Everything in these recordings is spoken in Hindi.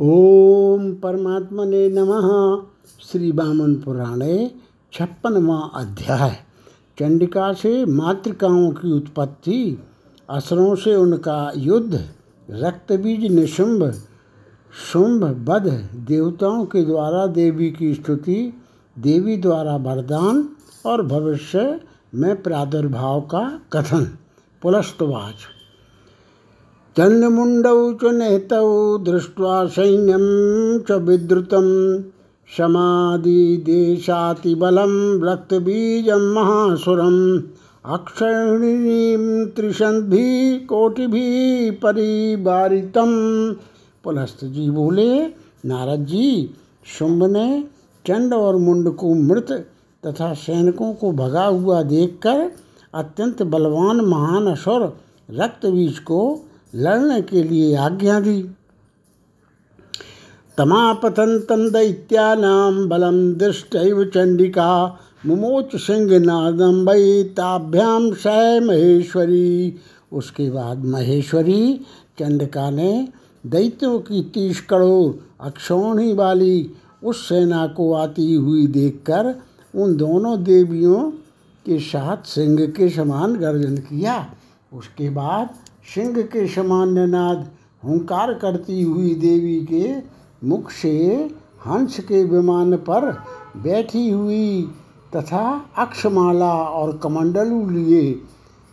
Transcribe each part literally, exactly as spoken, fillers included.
ओम परमात्मने नमः। श्री वामन पुराणे छप्पनवा अध्याय। चंडिका से मातृकाओं की उत्पत्ति, असुरों से उनका युद्ध, रक्तबीज निशुम्भ शुम्भ बध, देवताओं के द्वारा देवी की स्तुति, देवी द्वारा वरदान और भविष्य में प्रादुर्भाव का कथन। पुलस्त्वाच चंडमुंडौ च नेतौ दृष्ट्वा सैन्यं च विद्रुतं समादिदेशातिबलं रक्तबीजं महासुरम् अक्षयणीं त्रिशंद्भिः कोटिभिः परिवारितं। पुलस्त्य जी बोले, नारद जी, शुम्भ ने चंड और मुंड को मृत तथा सैनिकों को भगा हुआ देखकर अत्यंत बलवान महान असुर रक्तबीज को लड़ने के लिए आज्ञा दी। तमापतंतं दैत्यानां बलं दृष्टैव चंडिका मुमोच सिंहनादं वै ताभ्याम स माहेश्वरी। उसके बाद माहेश्वरी चंडिका ने दैत्यों की तीस करोड़ अक्षौणी वाली उस सेना को आती हुई देखकर उन दोनों देवियों के साथ सिंह के समान गर्जन किया। उसके बाद सिंह के समान निनाद हुंकार करती हुई देवी के मुख से हंस के विमान पर बैठी हुई तथा अक्षमाला और कमंडलू लिए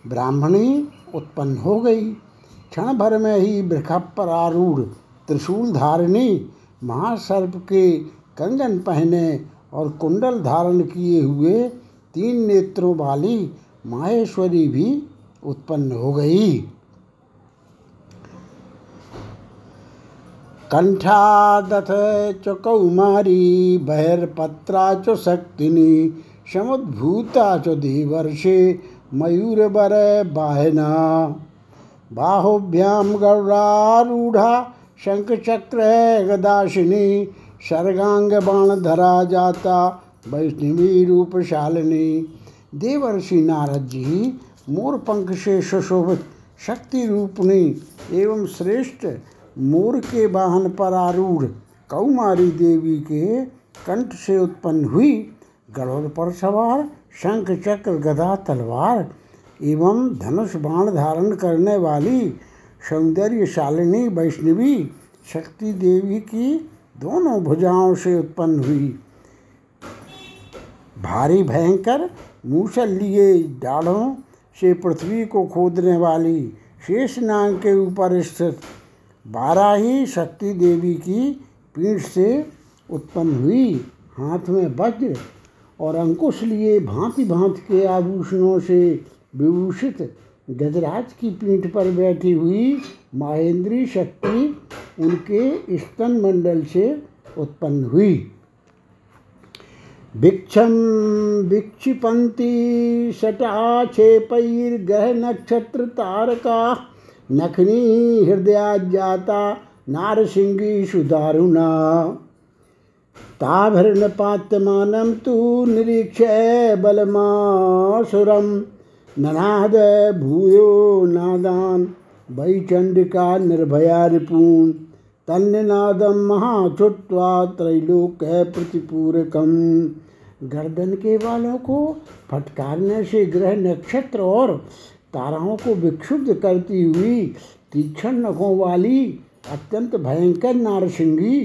ब्राह्मणी उत्पन्न हो गई। क्षण भर में ही वृखभ पर आरूढ़ त्रिशूल धारिणी, महासर्प के कंगन पहने और कुंडल धारण किए हुए तीन नेत्रों वाली माहेश्वरी भी उत्पन्न हो गई। कंठादथ च कौमारी बहिर्पत्रा च शक्तिनी समुद्भूता च देवर्षे मयूरवर बाहना बाहुभ्याम गौरारूढ़ा शंखचक्र गदाशिनी सर्गांग बाणधरा जाता वैष्णवी रूपशालिनी। देवर्षि नारद जी मोरपंख से सुशोभित शक्ति रूपणी एवं श्रेष्ठ मोर के वाहन पर आरूढ़ कौमारी देवी के कंठ से उत्पन्न हुई। गरुड़ पर सवार, शंख चक्र गदा तलवार एवं धनुष बाण धारण करने वाली सौंदर्यशालिनी वैष्णवी शक्ति देवी की दोनों भुजाओं से उत्पन्न हुई। भारी भयंकर मूसल लिए डाढ़ों से पृथ्वी को खोदने वाली शेषनाग के ऊपर स्थित वाराही शक्ति देवी की पीठ से उत्पन्न हुई। हाथ में वज्र और अंकुश लिए भांति भांति के आभूषणों से विभूषित गजराज की पीठ पर बैठी हुई माहेंद्री शक्ति उनके स्तन मंडल से उत्पन्न हुई। भिक्षम भिक्षिपंती शटा छेपैर गह नक्षत्र तारका नखनी हृदयाजाता नारसिंगी सुदारुणा ताभरण पात्यमानं तु निरीक्ष्य बलमासुरं ननाद भूयो नादान वै चंडिका निर्भया रिपून् तन्निनादं महाचुत्वा त्रैलोक्य प्रतिपूरकं। गर्दन के बालों को फटकारने से ग्रह नक्षत्र और ताराओं को विक्षुब्ध करती हुई तीक्ष्ण नखों वाली अत्यंत भयंकर नारसिंगी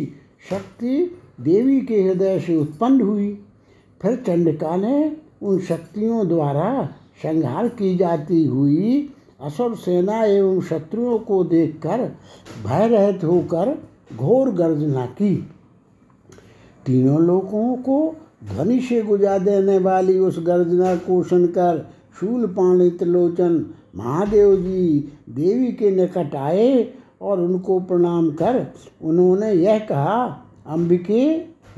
शक्ति देवी के हृदय से उत्पन्न हुई। फिर चंडिका ने उन शक्तियों द्वारा संहार की जाती हुई असुर सेना एवं शत्रुओं को देखकर भय रहित होकर घोर गर्जना की। तीनों लोगों को ध्वनि से गुजा देने वाली उस गर्जना को सुनकर शूल पाणी त्रिलोचन महादेव जी देवी के निकट आए और उनको प्रणाम कर उन्होंने यह कहा, अंबिके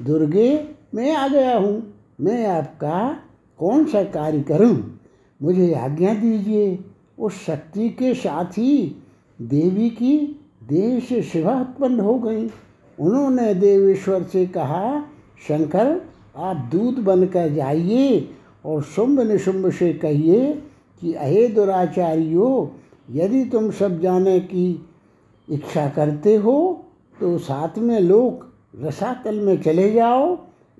दुर्गे, मैं आ गया हूँ, मैं आपका कौन सा कार्य करूँ, मुझे आज्ञा दीजिए। उस शक्ति के साथ ही देवी की देह से शिवा उत्पन्न हो गई। उन्होंने देवेश्वर से कहा, शंकर, आप दूत बनकर जाइए और शुम्भ निशुम्भ से कहिए कि अहे दुराचारियों, यदि तुम सब जाने की इच्छा करते हो तो साथ में लोक रसातल में चले जाओ,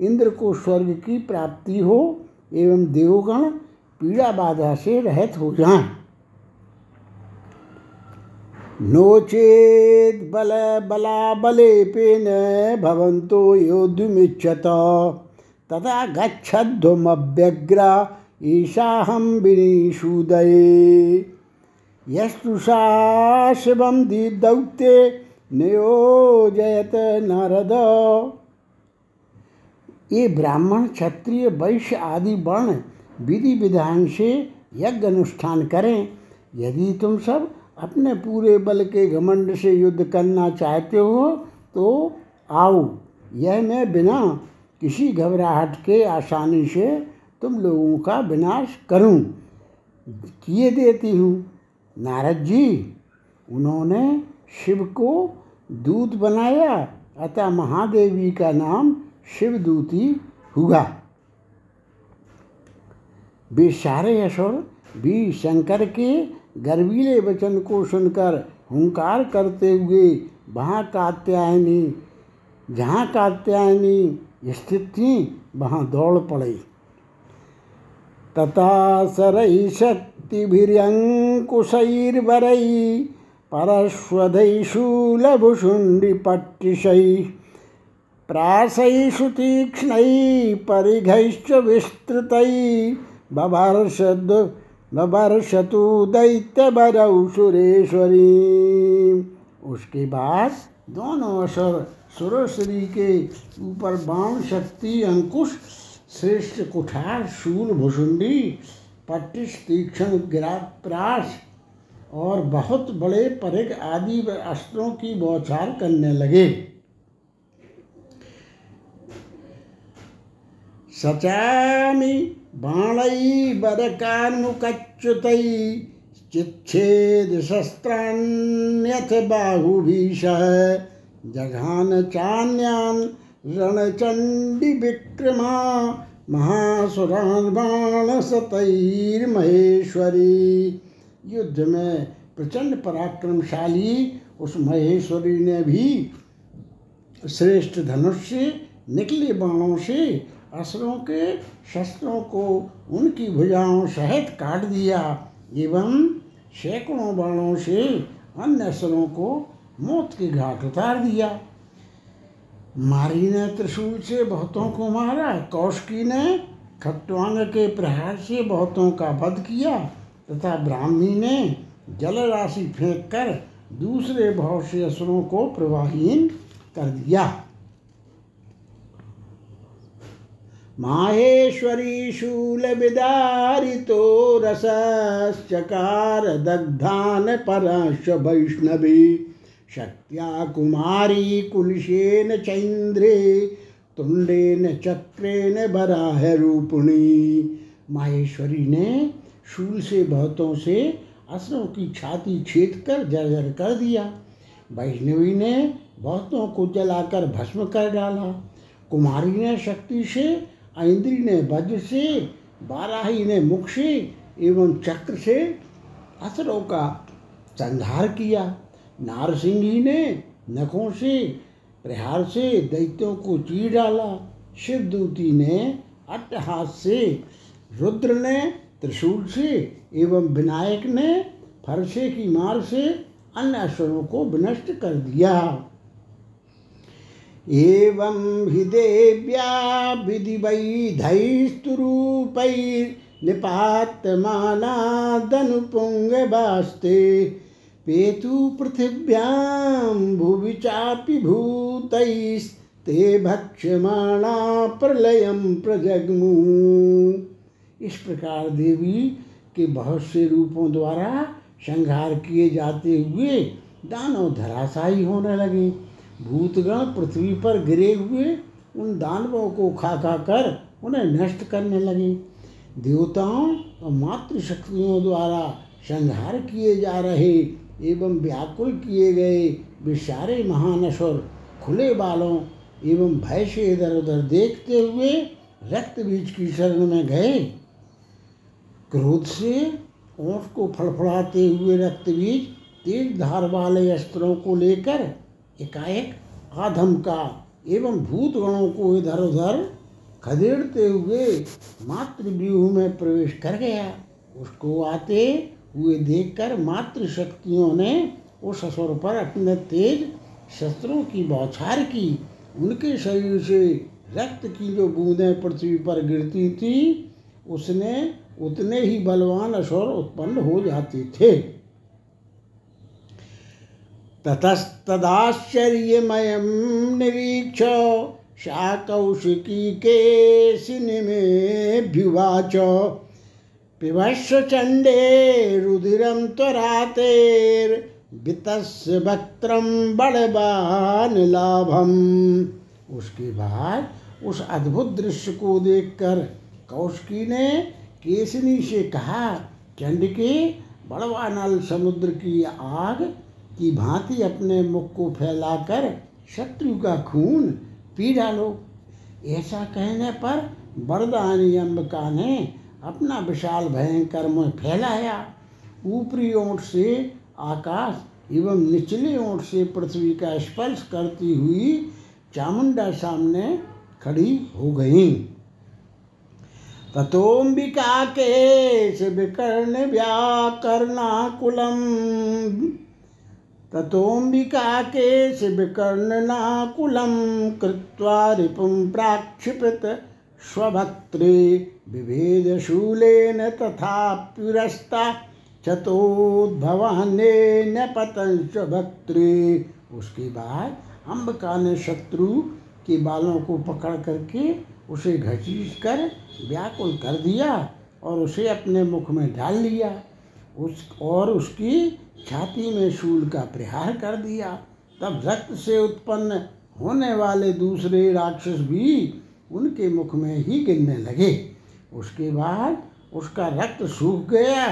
इंद्र को स्वर्ग की प्राप्ति हो एवं देवगण पीड़ा बाधा से रहित हो जाएं। नोचेत बल बला बलेपेन भवन्तो योद्धुमिच्छता तथा गच्छध्वमव्यग्रा ईशाहं विनिषूदये यस्तुषा शिवं दीप्तौते नियोजयत नारद। ये ब्राह्मण क्षत्रिय वैश्य आदि वर्ण विधि विधान से यज्ञ अनुष्ठान करें। यदि तुम सब अपने पूरे बल के घमंड से युद्ध करना चाहते हो तो आओ, यह मैं बिना किसी घबराहट के आसानी से तुम लोगों का विनाश करूं किए देती हूँ। नारद जी, उन्होंने शिव को दूत बनाया, अतः महादेवी का नाम शिवदूती हुआ। वे सारे असुर भी शंकर के गर्वीले वचन को सुनकर हुंकार करते हुए वहाँ कात्यायनी जहाँ कात्यायनी स्थित थी वहाँ दौड़ पड़े। तथा सरई शक्तिभिर्यंकुशैर्वरई परश्वधैशूलभुशुण्डिपट्टिशै प्रासैषु तीक्ष्णै परिघैश्च विस्तृतै बभर्षद् बर्षतु दैत्य बरऊ सुरेश्वरी। उसके बाद दोनों असर सुरेश्वरी के ऊपर बाण शक्ति अंकुश श्रेष्ठ कुठार शूल भुषुंडी पट्टिश तीक्ष्ण गिराप्रास और बहुत बड़े परिघ आदि अस्त्रों की बौछार करने लगे। सचामी बाणई बरकानुकच्युतै चिच्छेद शस्त्रान्यथ बाहुभीषः जघान चान्यान रणचंडी विक्रमा महासुरान बाणसतैर महेश्वरी। युद्ध में प्रचंड पराक्रमशाली उस महेश्वरी ने भी श्रेष्ठ धनुष से निकले बाणों से असुरों के शस्त्रों को उनकी भुजाओं सहित काट दिया एवं सैकड़ों बाणों से अन्य असुरों को मौत के घाट उतार दिया। मारी ने त्रिशूल से बहुतों को मारा, कौशिकी ने खट्वांग के प्रहार से बहुतों का वध किया तथा ब्राह्मी ने जल राशि फेंक कर दूसरे बहुत से असुरों को प्रवाहीन कर दिया। माहेश्वरी शूल विदारितो रसश्चकार दग्धान पराश वैष्णवी शक्त्या कुमारी कुलशेन चैन्द्रे तुंडेन चक्रेन बराह रूपणी। माहेश्वरी ने शूल से बहुतों से असुरों की छाती छेद कर जर्जर कर दिया। वैष्णवी ने बहुतों को जलाकर भस्म कर डाला। कुमारी ने शक्ति से, इंद्री ने वज्र से, वाराही ने मुख से एवं चक्र से असुरों का संहार किया। नारसिंगी ने नखों से प्रहार से दैत्यों को चीर डाला। शिवदूती ने अट्टहास से, रुद्र ने त्रिशूल से एवं विनायक ने फरसे की मार से अन्य असुरों को विनष्ट कर दिया। एवं हि देव्या विधिवैधैस्तुरूपैर्निपातमानादनुपुङ्गवास्ते पेतु पृथिव्यां भुवि चापि भूतैस्ते भक्ष्यमाणा प्रलयं प्रजग्मु। इस प्रकार देवी के बहुत से रूपों द्वारा संहार किए जाते हुए दानव धराशायी होने लगे। भूतगण पृथ्वी पर गिरे हुए उन दानवों को खा खा कर उन्हें नष्ट करने लगे। देवताओं और मातृशक्तियों द्वारा संहार किए जा रहे एवं व्याकुल किए गए वे सारे महान असुर खुले बालों एवं भय से इधर उधर देखते हुए रक्तबीज की शरण में गए। क्रोध से ओंठ को फड़फड़ाते हुए रक्तबीज तेज धार वाले अस्त्रों को लेकर एकाएक आधम का एवं भूतगणों को इधर उधर खदेड़ते हुए मातृव्यूह में प्रवेश कर गया। उसको आते हुए देखकर मातृशक्तियों ने उस असुर पर अपने तेज शस्त्रों की बौछार की। उनके शरीर से रक्त की जो बूंदें पृथ्वी पर गिरती थी उसने उतने ही बलवान असुर उत्पन्न हो जाते थे। ततस्तदाश्चर्यमयं निरीक्ष सा कौशिकी केशिनिमेभ्युवाच पिबस्व चंडे रुधिरं त्वरातेर्वितस्य वक्त्रं बलवानलाभं। उसके बाद उस अद्भुत दृश्य को देखकर कौशिकी ने केशिनी से कहा, चंडिके, बड़वानल समुद्र की आग की भांति अपने मुख को फैलाकर शत्रु का खून पी डालो। ऐसा कहने पर वरदानी अंबिका ने अपना विशाल भयंकर मुँह फैलाया। ऊपरी ओंठ से आकाश एवं निचले ओंठ से पृथ्वी का स्पर्श करती हुई चामुंडा सामने खड़ी हो गई। ततोम्बिका केश विकर्ण व्याकर्णाकुलम ततोम्बिका केश विकर्णनाकुलम कृत्वा रिपुं प्राक्षिपत स्वभक्त्रे विभेद शूलेन तथाप्युरस्ता चतोद्भवानेन पतंस भक्त्रे। उसके बाद अम्बिका ने शत्रु के बालों को पकड़ करके उसे घसीट कर व्याकुल कर दिया और उसे अपने मुख में डाल लिया उस और उसकी छाती में शूल का प्रहार कर दिया। तब रक्त से उत्पन्न होने वाले दूसरे राक्षस भी उनके मुख में ही गिरने लगे। उसके बाद उसका रक्त सूख गया।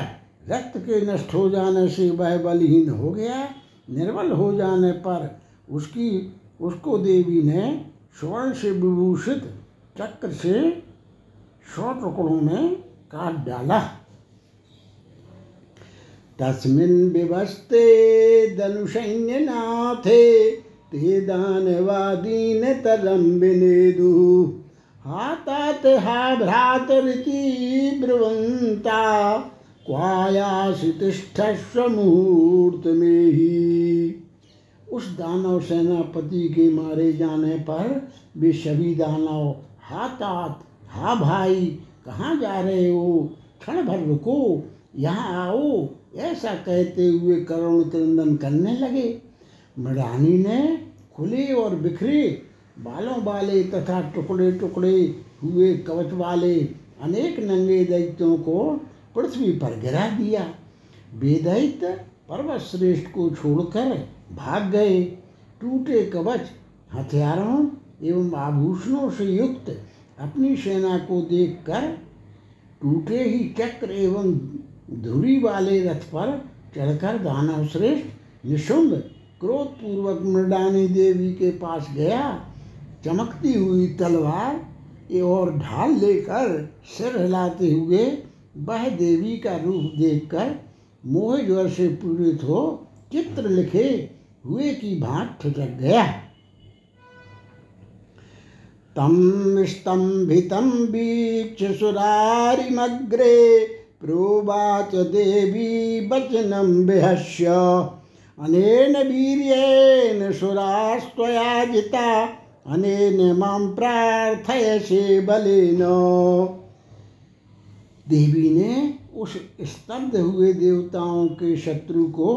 रक्त के नष्ट हो जाने से वह बलहीन हो गया। निर्बल हो जाने पर उसकी उसको देवी ने स्वर्ण से विभूषित चक्र से सौ टुकड़ों में काट डाला। तस्मिन् विवस्ते दनुशैन्यनाथे ते दानवादीन तरम्बिनेदु हातात हा भ्रातरिति ब्रुवंता क्वायासि तिष्ठस्व मुहूर्तमेहि। उस दानव सेनापति के मारे जाने पर वे सभी दानव हा तात, हाँ भाई, कहाँ जा रहे हो, क्षण भर रुको, यहाँ आओ, ऐसा कहते हुए करुण क्रंदन करने लगे। मृडानी ने खुले और बिखरे बालों वाले तथा टुकड़े टुकड़े हुए कवच वाले अनेक नंगे दैत्यों को पृथ्वी पर गिरा दिया। वे दैत्य पर्वत श्रेष्ठ को छोड़कर भाग गए। टूटे कवच, हथियारों एवं आभूषणों से युक्त अपनी सेना को देखकर टूटे ही चक्र एवं धुरी वाले रथ पर चढ़कर दानव श्रेष्ठ निशुम्भ क्रोधपूर्वक मृडानी देवी के पास गया। चमकती हुई तलवार और ढाल लेकर सिर हिलाते हुए वह देवी का रूप देखकर मोह ज्वर से पीड़ित हो चित्र लिखे हुए की भांति ठिठक गया। तम स्तंभितं वीक्ष्य सुरारिमग्रे प्रोवाच देवी वचनं विहस्य अनेन वीर्येण सुरास्त्वया जिता अनेन मां प्रार्थयसे बलेन। देवी ने उस स्तब्ध हुए देवताओं के शत्रु को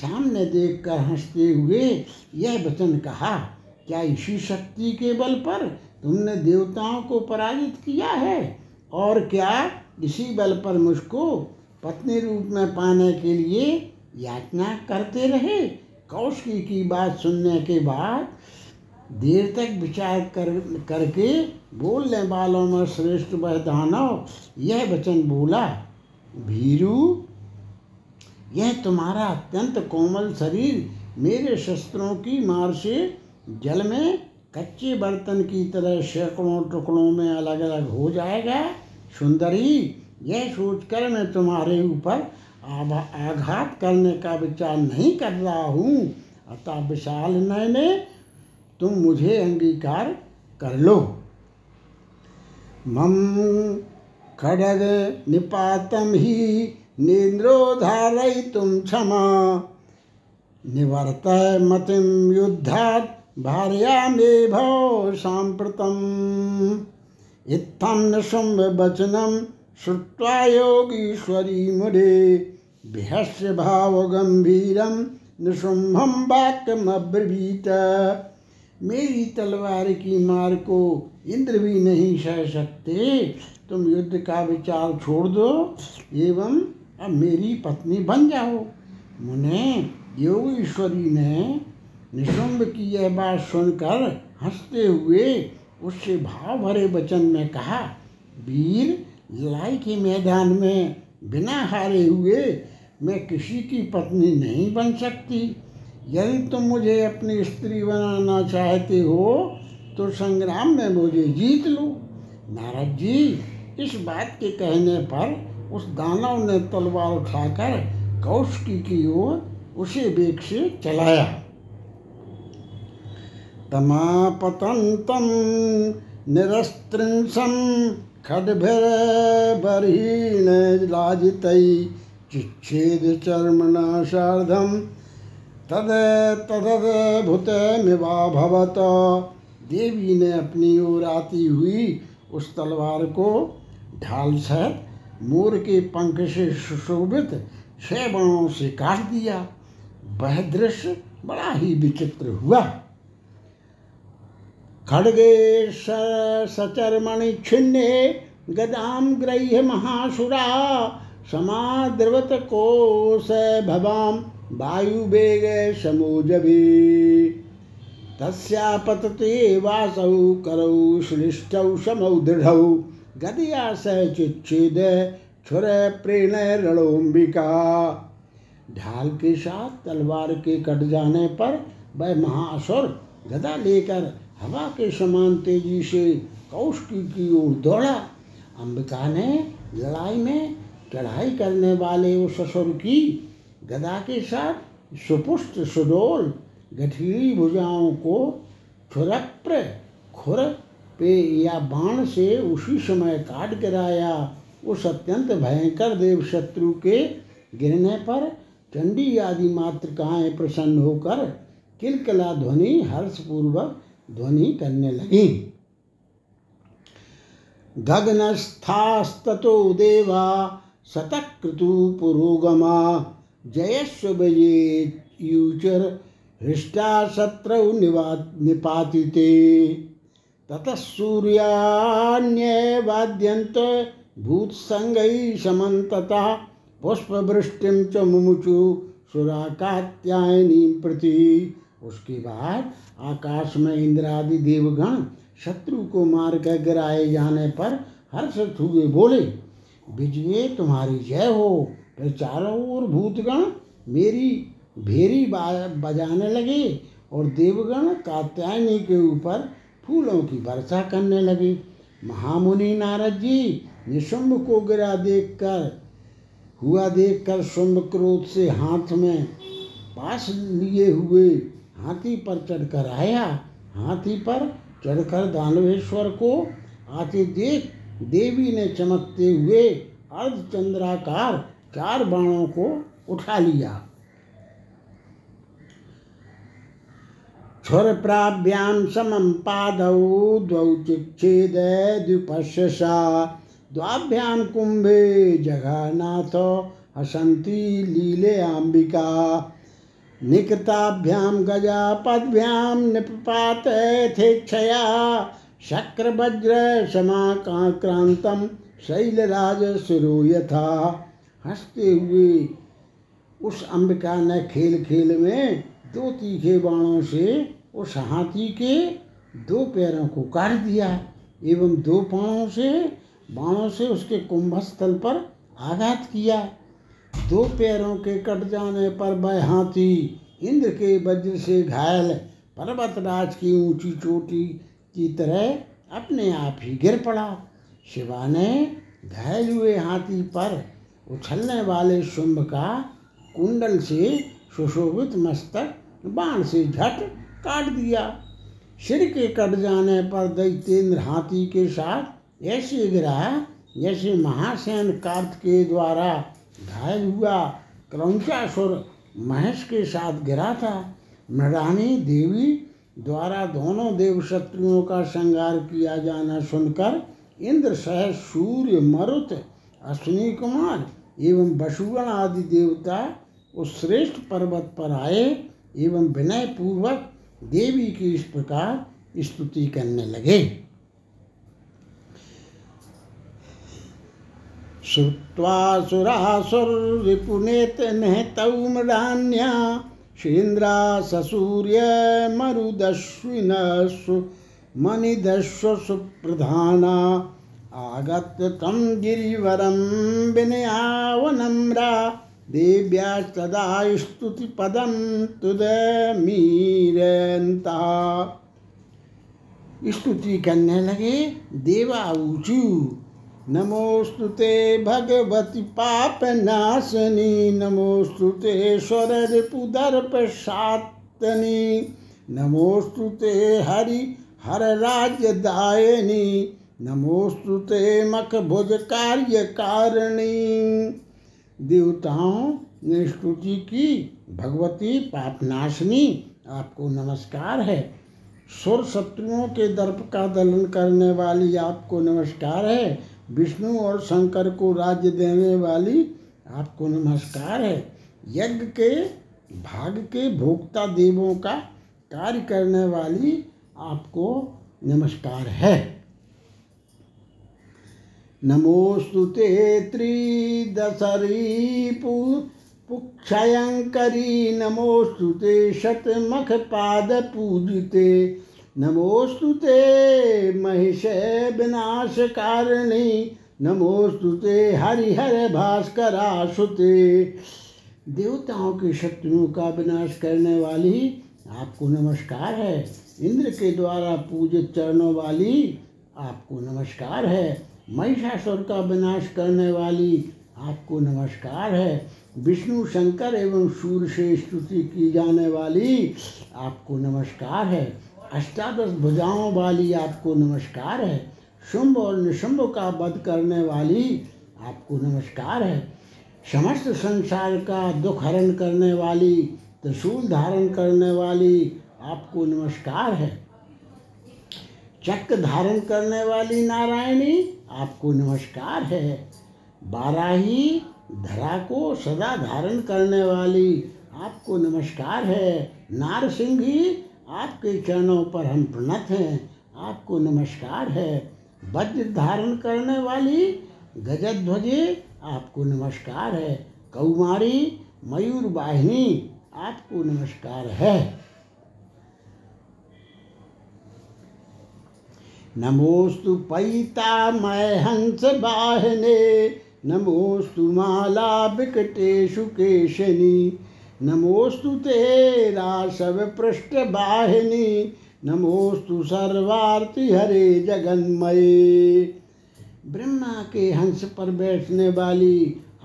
सामने देखकर हंसते हुए यह वचन कहा, क्या इसी शक्ति के बल पर तुमने देवताओं को पराजित किया है और क्या इसी बल पर मुझको पत्नी रूप में पाने के लिए याचना करते रहे। कौशिकी की बात सुनने के बाद देर तक विचार कर करके बोलने वालों में श्रेष्ठ वह दानव यह वचन बोला, भीरू, यह तुम्हारा अत्यंत कोमल शरीर मेरे शस्त्रों की मार से जल में कच्चे बर्तन की तरह सैकड़ों टुकड़ों में अलग अलग हो जाएगा। सुंदरी, यह सोचकर मैं तुम्हारे ऊपर आघात करने का विचार नहीं कर रहा हूँ, अतः विशाल नयने तुम मुझे अंगीकार कर लो। मम खड्ग निपातम ही नेन्द्रो धारयितुम क्षमा निवर्तय मतिम युद्धात् भार्यामेव सांप्रतम। इत्थम निशुम्भ वचनम श्रुत्वा योगीश्वरी मुदे बिहस्य भाव गंभीरम निशुम्भम वाक्यम अब्रवीत। मेरी तलवार की मार को इंद्र भी नहीं सह सकते, तुम युद्ध का विचार छोड़ दो एवं अब मेरी पत्नी बन जाओ। मुने योगेश्वरी ने निशुम्भ की यह बात सुनकर हंसते हुए उससे भाव भरे वचन में कहा, वीर लड़ाई के मैदान में बिना हारे हुए मैं किसी की पत्नी नहीं बन सकती। यदि तुम मुझे अपनी स्त्री बनाना चाहते हो तो संग्राम में मुझे जीत लो। नारद जी इस बात के कहने पर उस दानव ने तलवार उठाकर कौशिकी की ओर उसे बेग से चलाया। तमापतंतम निरस्त्रिंसम खड्भिर बर्हीण लाजितै चिच्छेद चर्मणाशार्धम तद तदद्भुत मिवाभवत। देवी ने अपनी ओर आती हुई उस तलवार को ढाल सहित मोर के पंख से सुशोभित छह बाणों से काट दिया। वह दृश्य बड़ा ही विचित्र हुआ। खड्गे सचर्मणि छिन्ने गदाम ग्रह्य महासुरा समाद्रवत कोश भवाम वायु वेग समोजभि। तस्या पतते वासौ करौ श्लिष्टौ समौ दृढ़ौ गदया सह चिच्छेद छुर प्रेण रणोम्बिका। ढाल के साथ तलवार के कट जाने पर वह महासुर गदा लेकर हवा के समान तेजी से कौशिकी की ओर दौड़ा। अंबिका ने लड़ाई में चढ़ाई करने वाले उस असुर की गदा के साथ सुपुष्ट सुडोल गठीली भुजाओं को छुरप्र खुर पे या बाण से उसी समय काट गिराया। उस अत्यंत भयंकर देव शत्रु के गिरने पर चंडी आदि मातृकाएँ प्रसन्न होकर किलकिला ध्वनि हर्षपूर्वक ध्वनि करने लगी। गगनस्थास्ततो देवा सतक्रतु पुरोगमा जयस्व विजेयुचर हृष्टा शत्रौ निपातिते। ततः सूर्यान्यवाद्यन्त भूतसंगै समन्तता पुष्पवृष्टिं च मुमुचु सुरा कात्यायनीं प्रति। उसके बाद आकाश में इंद्रादि देवगण शत्रु को मार कर गिराए जाने पर हर्षित हुए बोले, विजय तुम्हारी जय हो। फिर चारों ओर भूतगण मेरी भेरी बजाने लगे और देवगण कात्यायनी के ऊपर फूलों की वर्षा करने लगे। महामुनि नारद जी निशुम्भ को गिरा देखकर हुआ देखकर शुम्भ क्रोध से हाथ में पास लिए हुए हाथी पर चढ़कर आया। हाथी पर चढ़कर दानवेश्वर को आते देख देवी ने चमकते हुए अर्धचंद्राकार चार बाणों को उठा लिया। क्षुरप्राभ्याम समम पादौ द्वौ चिच्छेद द्विपश्यसा द्वाभ्याम कुंभे जगन्नाथ हसंती लीले अंबिका। निकताभ्याम गजा पदभ्याम निपपात थेक्षया शक्र वज्र समाक्रांतम शैलराज सुरूय था। हंसते हुए उस अंबिका ने खेल खेल में दो तीखे बाणों से उस हाथी के दो पैरों को काट दिया एवं दो बाणों से बाणों से उसके कुंभस्थल पर आघात किया। दो पैरों के कट जाने पर वह हाथी इंद्र के वज्र से घायल पर्वतराज की ऊंची चोटी की तरह अपने आप ही गिर पड़ा। शिवा ने घायल हुए हाथी पर उछलने वाले शुम्भ का कुंडल से सुशोभित मस्तक बाण से झट काट दिया। सिर के कट जाने पर दैत्येंद्र हाथी के साथ ऐसे गिरा जैसे महासेन कार्तिकेय द्वारा घायल हुआ क्रौंचासुर महेश के साथ गिरा था। मृडानी देवी द्वारा दोनों देव शत्रुओं का संहार किया जाना सुनकर इंद्र सह सूर्य मरुत अश्विनी कुमार एवं वसुगण आदि देवता उस श्रेष्ठ पर्वत पर आए एवं विनय पूर्वक देवी की इस प्रकार स्तुति करने लगे। श्रुत्वा सुरासुररिपुनेत नहतौ मृडान्या शीन्द्रा ससूर्य मरुदश्विनसु मनिदस्व सुप्रधाना आगत्य तम गिरिवरम विनयावनम्रा देव्या तदा स्तुतिपदं तुदमीरन्ता। स्तुति करने लगे। देवाऊचू नमोस्तुते भगवति पापनाशनी नमोस्तुते स्वररिपुदर्पशातनी नमोस्तुते हरि हर राज्यदायिनी नमोस्तुते मखभुज कार्यकारिणी। देवताओं ने स्तुति की। भगवती पापनाशनी आपको नमस्कार है। सुर शत्रुओं के दर्प का दलन करने वाली आपको नमस्कार है। विष्णु और शंकर को राज्य देने वाली आपको नमस्कार है। यज्ञ के भाग के भोक्ता देवों का कार्य करने वाली आपको नमस्कार है। नमोस्तुते त्रिदशरीपु पुक्षयंकरी नमोस्तुते शतमख पाद पूजिते नमोस्तुते महिष विनाश कारिणी नमोस्तुते हरिहर भास्करासुते। देवताओं के शत्रुओं का विनाश करने वाली आपको नमस्कार है। इंद्र के द्वारा पूजित चरणों वाली आपको नमस्कार है। महिषासुर का विनाश करने वाली आपको नमस्कार है। विष्णु शंकर एवं सूर्य से स्तुति की जाने वाली आपको नमस्कार है। अष्टादश भुजाओं वाली आपको नमस्कार है। शुम्भ और निशुम्भ का वध करने वाली आपको नमस्कार है। समस्त संसार का दुख हरण करने वाली त्रिशूल धारण करने वाली आपको नमस्कार है। चक्र धारण करने वाली नारायणी आपको नमस्कार है। वाराही धरा को सदा धारण करने वाली आपको नमस्कार है। नारसिंगी आपके चरणों पर हम प्रणत हैं आपको नमस्कार है। वज्र धारण करने वाली गजध्वजे आपको नमस्कार है। कौमारी मयूर वाहिनी आपको नमस्कार है। नमोस्तु पैता मय हंस वाहने नमोस्तु माला विकटेशु केशनी नमोस्तु ते रासव पृष्ठ वाहिनी नमोस्तु सर्वार्थी हरे जगन्मये। ब्रह्मा के हंस पर बैठने वाली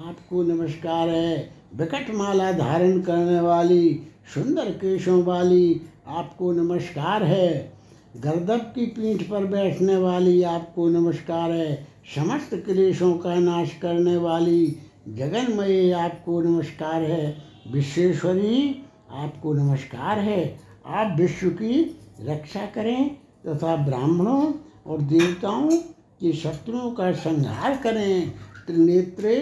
आपको नमस्कार है। विकट माला धारण करने वाली सुंदर केशों वाली आपको नमस्कार है। गर्दभ की पीठ पर बैठने वाली आपको नमस्कार है। समस्त क्लेशों का नाश करने वाली जगन्मयी आपको नमस्कार है। विश्वेश्वरी आपको नमस्कार है। आप विश्व की रक्षा करें तथा ब्राह्मणों और देवताओं के शत्रुओं का संहार करें। त्रिनेत्रे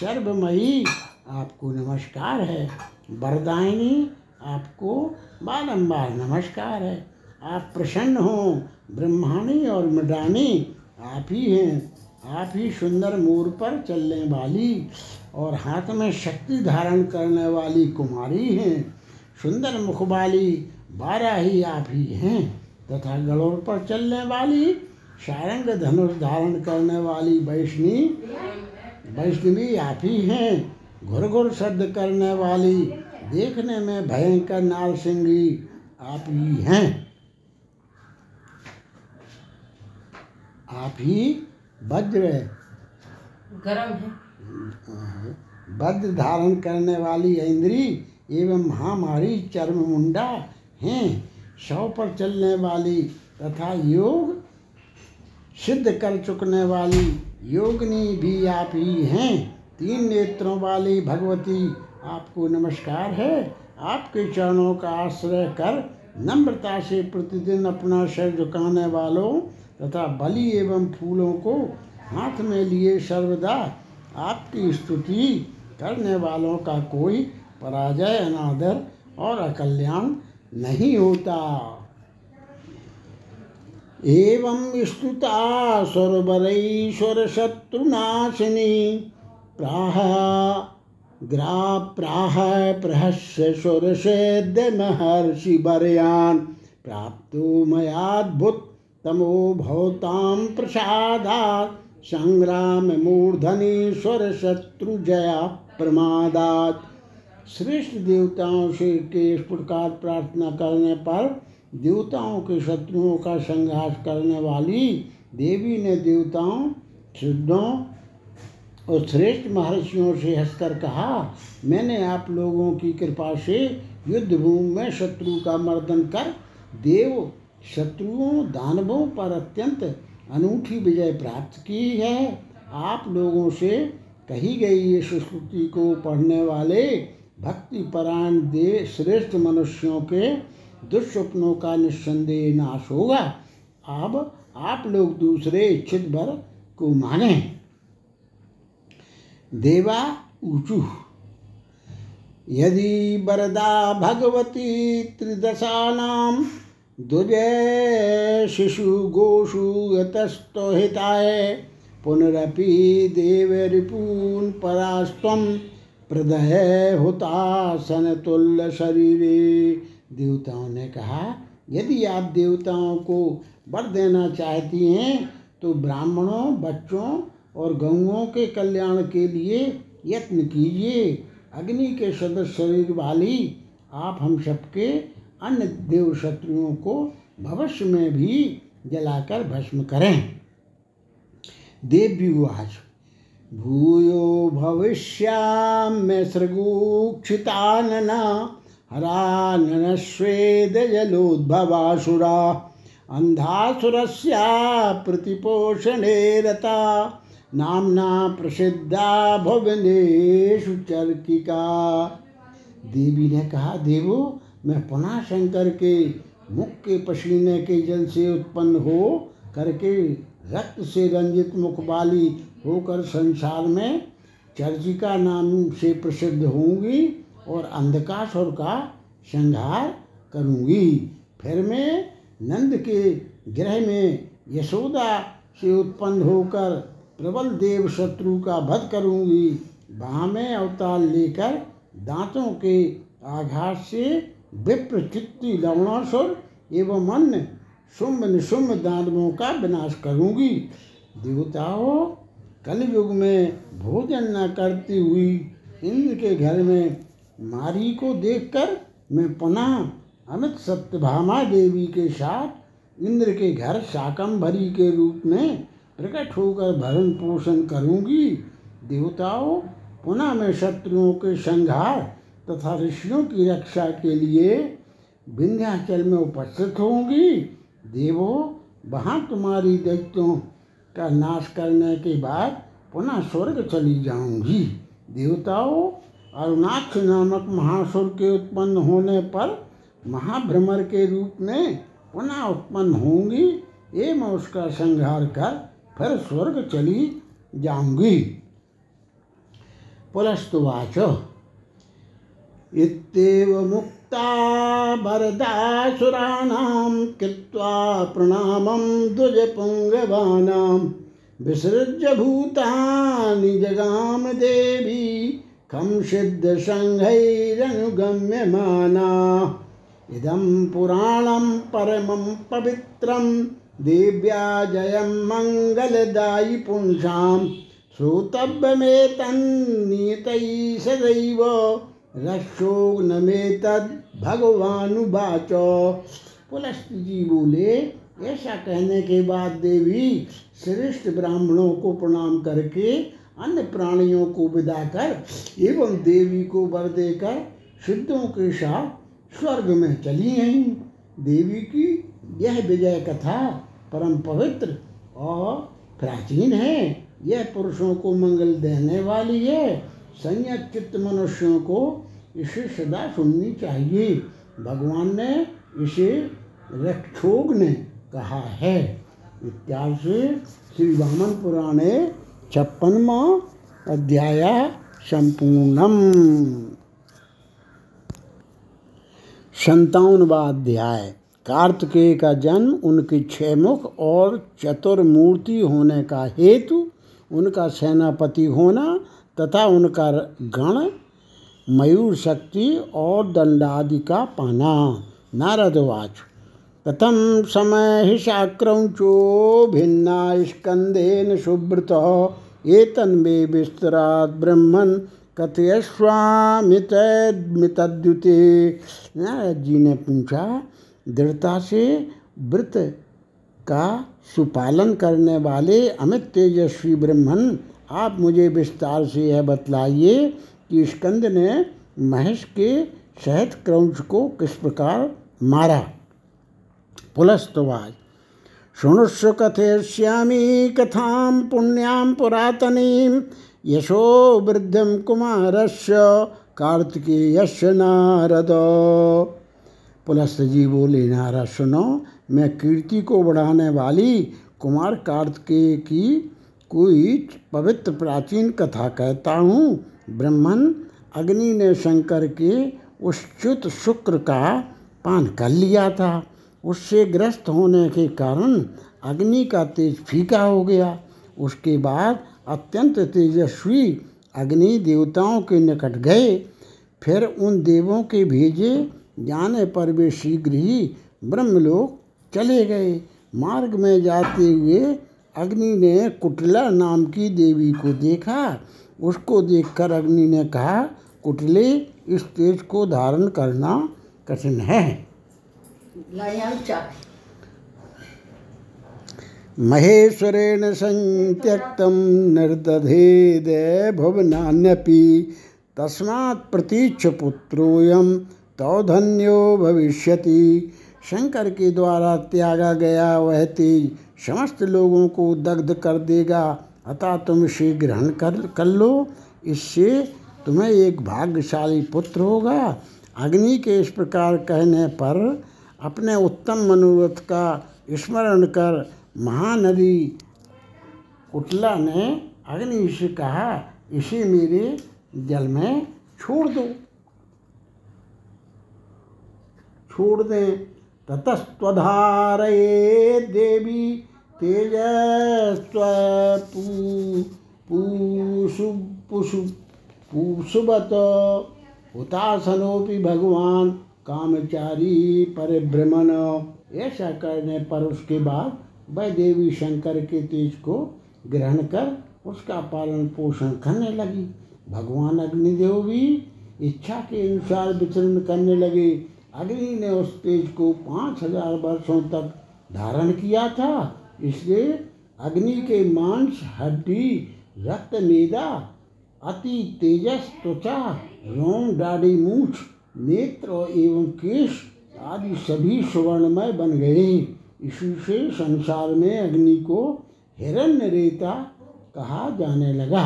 सर्वमयी आपको नमस्कार है। वरदायिनी आपको बारंबार नमस्कार है। आप प्रसन्न हो। ब्रह्माणी और मृडानी आप ही हैं। आप ही सुंदर मोर पर चलने वाली और हाथ में शक्ति धारण करने वाली कुमारी हैं। सुंदर मुख वाली वाराही आप ही हैं तथा गलोर पर चलने वाली सारंग धनुष धारण करने वाली वैष्णवी वैष्णवी आप ही हैं। घुर घुर शब्द करने वाली देखने में भयंकर नारसिंगी आप ही हैं। आप ही वज्र गरम है वज्र धारण करने वाली ऐन्द्री एवं महामारी चर्ममुंडा हैं। शव पर चलने वाली तथा योग सिद्ध कर चुकने वाली योगिनी भी आप ही हैं। तीन नेत्रों वाली भगवती आपको नमस्कार है। आपके चरणों का आश्रय कर नम्रता से प्रतिदिन अपना सिर झुकाने वालों तथा बलि एवं फूलों को हाथ में लिए सर्वदा आपकी स्तुति करने वालों का कोई पराजय, अनादर और अकल्याण नहीं होता। एवं स्तुता सुरवरैश्वर शत्रुनाशिनी प्राह ग्रा प्राह प्रहस्य सुरसेद महर्षि बर्यान प्राप्तो मयाद्भुत तमो भवताम प्रसादात् संग्राम मूर्धनि स्वर शत्रु जया प्रमादात्। श्रेष्ठ देवताओं से के इस प्रकार प्रार्थना करने पर देवताओं के शत्रुओं का संहार करने वाली देवी ने देवताओं, सिद्धों और श्रेष्ठ महर्षियों से हंसकर कहा, मैंने आप लोगों की कृपा से युद्धभूमि में शत्रु का मर्दन कर देव शत्रुओं दानवों पर अत्यंत अनूठी विजय प्राप्त की है। आप लोगों से कही गई इस स्तुति को पढ़ने वाले भक्तिपरायण देव श्रेष्ठ मनुष्यों के दुष्स्वप्नों का निस्संदेह नाश होगा। अब आप लोग दूसरे इच्छित वर को माने। देवा ऊचु यदि वरदा भगवती त्रिदशानाम दुर्जय शिशु गोषु यतस्तोहिताय पुनरपि देव रिपून परास्तम प्रदय हुतासन तुल्य शरीरे। देवताओं ने कहा, यदि आप देवताओं को वर देना चाहती हैं तो ब्राह्मणों, बच्चों और गऊओं के कल्याण के लिए यत्न कीजिए। अग्नि के सदस्य शरीर वाली आप हम सबके अन्य देव शत्रुओं को भविष्य में भी जलाकर भस्म करें। देव्युवाच भूयो भविष्याम्य सृगुक्षितानना हराननश्वेद जलोद्भवासुरा अंधासुरस्या प्रतिपोषणे रता नामना प्रसिद्धा भुवनेषु चर्किका। देवी ने कहा, देवो मैं पुनः शंकर के मुख के पसीने के जल से उत्पन्न हो करके रक्त से रंजित मुख वाली होकर संसार में चर्चिका नाम से प्रसिद्ध होंगी और अंधकासुर का संहार करूंगी। फिर मैं नंद के गृह में यशोदा से उत्पन्न होकर प्रबल देव शत्रु का वध करूंगी। वहाँ मैं अवतार लेकर दांतों के आघात से विप्र, चित्ती, लवणासुर एवं अन्य शुम्भ निशुम्भ दानवों का विनाश करूंगी। देवताओं, कलयुग में भोजन न करती हुई इंद्र के घर में मारी को देखकर मैं पुनः अमित सत्यभामा देवी के साथ इंद्र के घर शाकंभरी के रूप में प्रकट होकर भरण पोषण करूंगी। देवताओं, पुनः मैं शत्रुओं के संहार तथा ऋषियों की रक्षा के लिए विन्ध्याचल में उपस्थित होंगी। देवो, वहाँ तुम्हारी दैत्यों का नाश करने के बाद पुनः स्वर्ग चली जाऊंगी। देवताओं, अरुणाक्ष नामक महासुर के उत्पन्न होने पर महाभ्रमर के रूप में पुनः उत्पन्न होंगी एवं उसका संहार कर फिर स्वर्ग चली जाऊंगी। पुलस्त्वाच इत्येव मुक्ता वरदासुराणां कृत्वा प्रणामं द्विजपुङ्गवानां विसृज्य भूतानि जगाम देवी खं सिद्धसंघैरनुगम्यमाना। इदं पुराणं परमं पवित्रं देव्या जयं मंगलदायि पुंसां श्रोतव्यमेतन्नियतैः सदैव रक्षोग्नमेतद् भगवानुवाचो। पुलस्त्य जी बोले, ऐसा कहने के बाद देवी श्रेष्ठ ब्राह्मणों को प्रणाम करके अन्य प्राणियों को विदा कर एवं देवी को वर देकर सिद्धों के साथ स्वर्ग में चली गई। देवी की यह विजय कथा परम पवित्र और प्राचीन है। यह पुरुषों को मंगल देने वाली है। संयत चित्त मनुष्यों को इसे सदा सुननी चाहिए। भगवान ने इसे रक्षोग ने कहा है। इत्यादि से श्री वामन पुराणे छप्पनवा अध्याय संपूर्णम। संतावनवा अध्याय। कार्तिकेय का जन्म, उनके छह मुख और चतुर्मूर्ति होने का हेतु, उनका सेनापति होना तथा उनका गण मयूर शक्ति और दंडादि का पाना। नारदवाच कथम समय हिषा क्रौंचो भिन्ना स्कंदेन सुब्रत एतन्मे विस्तरात ब्रह्मन कथय स्वामितद्युते। नारद जी ने पूछा, दृढ़ता से व्रत का सुपालन करने वाले अमित तेजस्वी ब्रह्मन, आप मुझे विस्तार से यह बतलाइए कि स्कंद ने महेश के सहित क्रौंच को किस प्रकार मारा। पुलस्त्वाज शुणुषु कथयिष्यामि कथां पुण्यां पुरातनीं यशो वृद्धं कुमारस्य कार्तिकेयस्य नारद। पुलस्त्य जी बोले, नारद सुनो, मैं कीर्ति को बढ़ाने वाली कुमार कार्तिकेय की कोई पवित्र प्राचीन कथा कहता हूँ। ब्रह्मन, अग्नि ने शंकर के उस च्युत शुक्र का पान कर लिया था। उससे ग्रस्त होने के कारण अग्नि का तेज फीका हो गया। उसके बाद अत्यंत तेजस्वी अग्नि देवताओं के निकट गए। फिर उन देवों के भेजे जाने पर वे शीघ्र ही ब्रह्मलोक चले गए। मार्ग में जाते हुए अग्नि ने कुटला नाम की देवी को देखा। उसको देखकर अग्नि ने कहा, कुटले, इस तेज को धारण करना कठिन है। महेश्वरेण संत्यक्तं निर्दधेद भुवनान्यपि तस्मात् प्रतीच्य पुत्रोऽयं तौ धन्यो भविष्यति। शंकर के द्वारा त्यागा गया वह तेज समस्त लोगों को दग्ध कर देगा, अतः तुम इसे ग्रहण कर कर लो। इससे तुम्हें एक भाग्यशाली पुत्र होगा। अग्नि के इस प्रकार कहने पर अपने उत्तम मनोरथ का स्मरण कर महानदी कुटला ने अग्नि से कहा, इसे मेरे जल में छोड़ दो छोड़ दें। ततस्त्वधारये देवी तेजस्वपू पूषु पुषु पूषुवत हुतासनोपि भगवान कामचारी परिभ्रमण। ऐसा करने पर उसके बाद वह देवी शंकर के तेज को ग्रहण कर उसका पालन पोषण करने लगी। भगवान अग्निदेव भी इच्छा के अनुसार विचरण करने लगे। अग्नि ने उस तेज को पाँच हजार वर्षों तक धारण किया था। इसलिए अग्नि के मांस, हड्डी, रक्त, मेदा, अति तेजस, त्वचा, रोम, दाढ़ी, मूछ, नेत्र एवं केश आदि सभी सुवर्णमय बन गए। इसी से संसार में अग्नि को हिरण्यरेता कहा जाने लगा।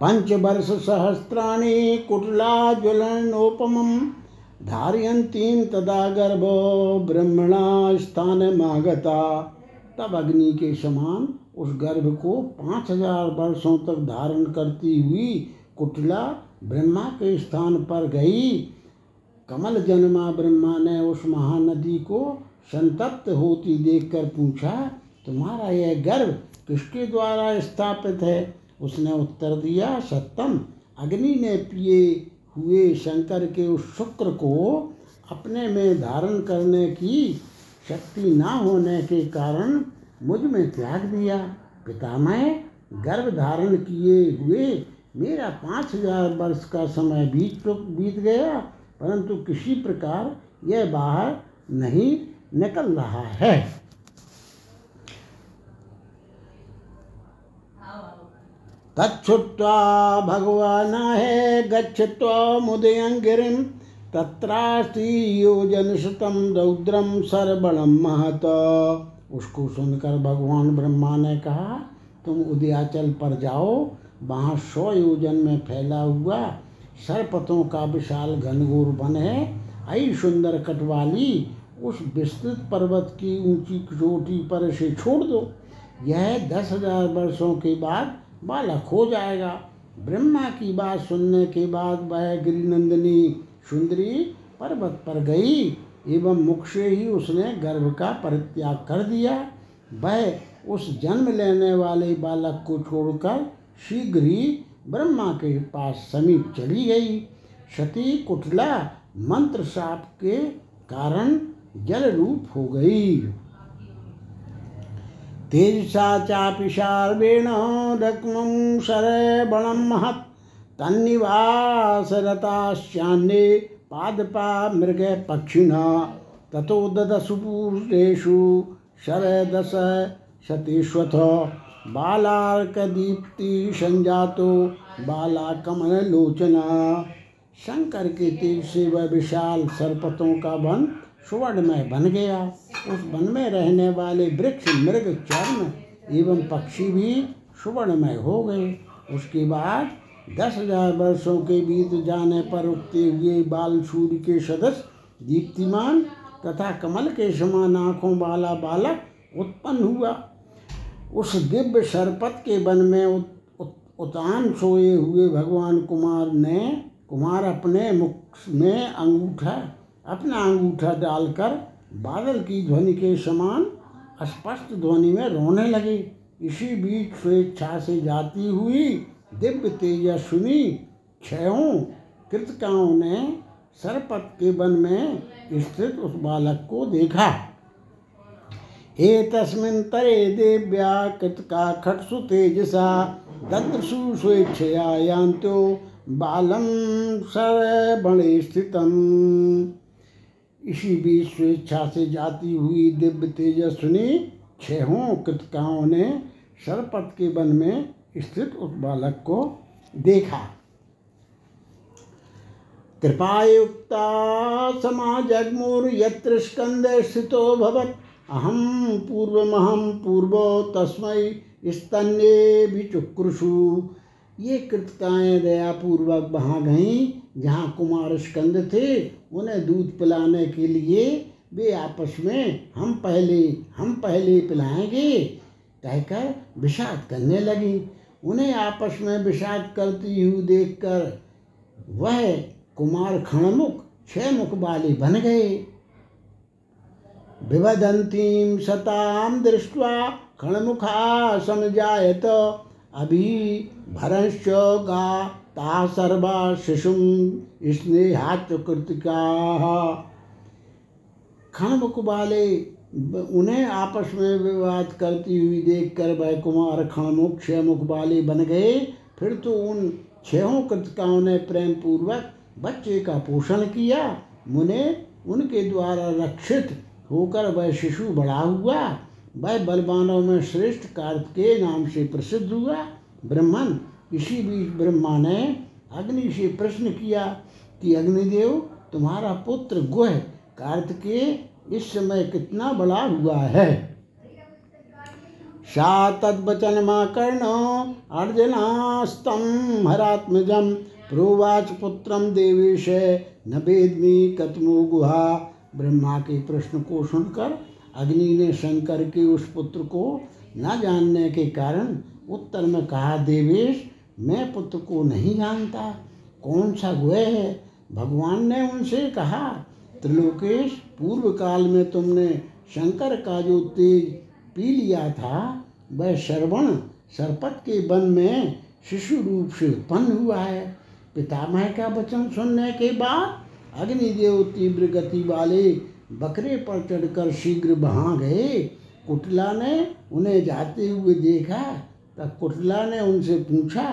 पंचवर्ष सहस्राणि कुटला ज्वलनोपमं धारयन्तीं तदा गर्भो ब्रह्मणा स्थानमागता। तब अग्नि के समान उस गर्भ को पाँच हजार वर्षों तक धारण करती हुई कुटला ब्रह्मा के स्थान पर गई। कमल जन्मा ब्रह्मा ने उस महानदी को संतप्त होती देखकर पूछा, तुम्हारा यह गर्भ किसके द्वारा स्थापित है? उसने उत्तर दिया, सत्यम, अग्नि ने पिए हुए शंकर के उस शुक्र को अपने में धारण करने की शक्ति ना होने के कारण मुझ में त्याग दिया। पितामह, गर्भ धारण किए हुए मेरा पाँच हजार वर्ष का समय बीत तो बीत गया, परंतु किसी प्रकार यह बाहर नहीं निकल रहा है। तच्छुत्वा भगवान है गच्छत्वा मुदयं गिरिं तत्रास्ति योजन शतम रौद्रम सर्वबलम महत। उसको सुनकर भगवान ब्रह्मा ने कहा, तुम विन्ध्याचल पर जाओ, वहाँ सौ योजन में फैला हुआ सर्पतों का विशाल घनघोर वन है। आई सुंदर कटवाली, उस विस्तृत पर्वत की ऊंची चोटी पर इसे छोड़ दो, यह दस हजार वर्षों के बाद बालक हो जाएगा। ब्रह्मा की बात सुनने के बाद वह गिरिनंदिनी सुंदरी पर्वत पर गई एवं मुख से ही उसने गर्भ का परित्याग कर दिया। वह उस जन्म लेने वाले बालक को छोड़कर शीघ्र ही ब्रह्मा के पास समीप चली गई। सती कुटला मंत्र शाप के कारण जल रूप हो गई। तेजसा चापि शार्वेण रक्मं शरबणं महत् तन्निवासरताश्चान्ये पादपा मृग पक्षिणा ततो ददसु पूर्वेषु शरदस शतेश्वथ बालार्कदीप्ति संजातो बालाकमललोचना। शंकर के तेज से वह विशाल सर्पतों का वन सुवर्णमय बन गया। उस वन में रहने वाले वृक्ष मृग चर्म एवं पक्षी भी सुवर्णमय हो गए। उसके बाद दस हजार वर्षों के बीत जाने पर उगते हुए बाल सूर्य के सदस्य दीप्तिमान तथा कमल के समान आँखों वाला बालक उत्पन्न हुआ। उस दिव्य सर्पत के वन में उत, उत, उतान सोए हुए भगवान कुमार ने कुमार अपने मुख में अंगूठा अपना अंगूठा डालकर बादल की ध्वनि के समान स्पष्ट ध्वनि में रोने लगे। इसी बीच स्वेच्छा से जाती हुई दिव्य तेजस्विनी क्षयों कृतिकाओं ने सर्पत के वन में स्थित उस बालक को देखा। एतस्मिन् तरे दिव्या कृतिका खट्सु तेजसा दद्रसु स्वेच्छया यान्तो बालम शरबणे स्थितम। इसी बीच स्वेच्छा से जाती हुई दिव्य तेजस्विनी छहों कृतिकाओं ने सर्पत के वन में स्थित उस बालक को देखा। कृपायुक्ता समाजग्मुर यत्र स्कंदे स्थितो भवत् अहम पूर्वमहम पूर्वो तस्मै स्तन्ये विचुक्रुषु। ये कृतिकाएँ दयापूर्वक वहाँ गईं जहाँ कुमार स्कंद थे। उन्हें दूध पिलाने के लिए वे आपस में हम पहले हम पहले पिलाएंगे कहकर विषाद करने लगी। उन्हें आपस में विषाद करती हुई देखकर वह कुमार खणमुख छह मुख वाले बन गए। विवदंतीम सताम दृष्ट्वा खणमुखा समजायत अभी भरश्च गा ता सर्वा शिशुम स्नेहाच कृतिका। खणमुख वाले उन्हें आपस में विवाद करती हुई देखकर वह कुमार खणमुख छह मुख वाले बन गए। फिर तो उन छहों कृतिकाओं ने प्रेम पूर्वक बच्चे का पोषण किया। मुने उनके द्वारा रक्षित होकर वह शिशु बड़ा हुआ। वह बलवानों में श्रेष्ठ कार्तिकेय नाम से प्रसिद्ध हुआ। ब्रह्मन इसी बीच ब्रह्मा ने अग्नि से प्रश्न किया कि अग्निदेव, तुम्हारा पुत्र गुह कार्तिकेय इस समय कितना बड़ा हुआ है। सा तद्वचनमा कर्णो अर्जुनास्तम हरात्मजम प्रोवाच पुत्रम देवेश न वेद्मि कतमो गुहा। ब्रह्मा के प्रश्न को सुनकर अग्नि ने शंकर के उस पुत्र को न जानने के कारण उत्तर में कहा, देवेश, मैं पुत्र को नहीं जानता, कौन सा गुह है। भगवान ने उनसे कहा, त्रिलोकेश, पूर्व काल में तुमने शंकर का जो तेज पी लिया था वह श्रवण सर्पत के वन में शिशु रूप से उत्पन्न हुआ है। पितामह का वचन सुनने के बाद अग्निदेव तीव्र गति वाले बकरे पर चढ़कर शीघ्र वहाँ गए। कुटला ने उन्हें जाते हुए देखा। तब कुटला ने उनसे पूछा,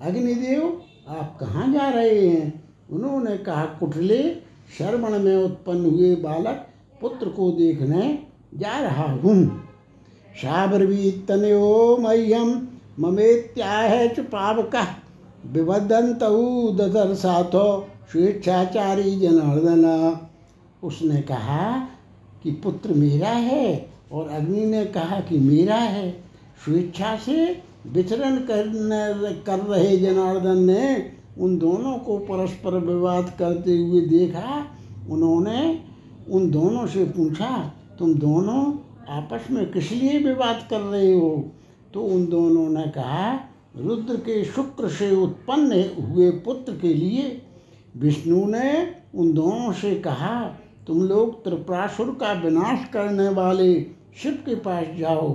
अग्निदेव, आप कहाँ जा रहे हैं। उन्होंने कहा, कुटले, श्रवण में उत्पन्न हुए बालक पुत्र को देखने जा रहा हूँ। शाबरवी तनयो मह्यम ममेत्याह च पावकः विवदन्तौ ददर्शाथो स्वेच्छाचारी जनार्दन। उसने कहा कि पुत्र मेरा है और अग्नि ने कहा कि मेरा है। स्वेच्छा से विचरण कर रहे जनार्दन ने उन दोनों को परस्पर विवाद करते हुए देखा। उन्होंने उन दोनों से पूछा, तुम दोनों आपस में किस लिए विवाद कर रहे हो? तो उन दोनों ने कहा, रुद्र के शुक्र से उत्पन्न हुए पुत्र के लिए। विष्णु ने उन दोनों से कहा, तुम लोग त्रिपुरासुर का विनाश करने वाले शिव के पास जाओ,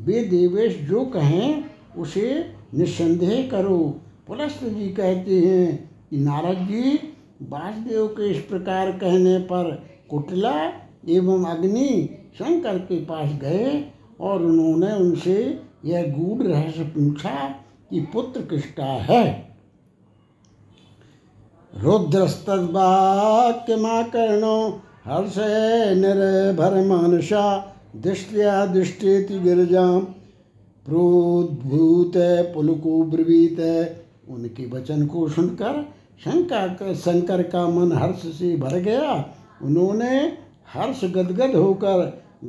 वे देवेश जो कहें उसे निस्संदेह करो। पुलस्त्य जी कहते हैं कि नारद जी वासुदेव के इस प्रकार कहने पर कुटला एवं अग्नि शंकर के पास गए और उन्होंने उनसे यह गूढ़ रहस्य पूछा कि पुत्र किसका है। रुद्रस्तद्वाक्यमाकर्णो हर्षे निरभरमानसा दृष्ट्या दृष्टेति गिरिजां प्रोद्भूत पुलको ब्रवीत। उनके वचन को सुनकर शंकर शंकर का मन हर्ष से भर गया। उन्होंने हर्ष गदगद होकर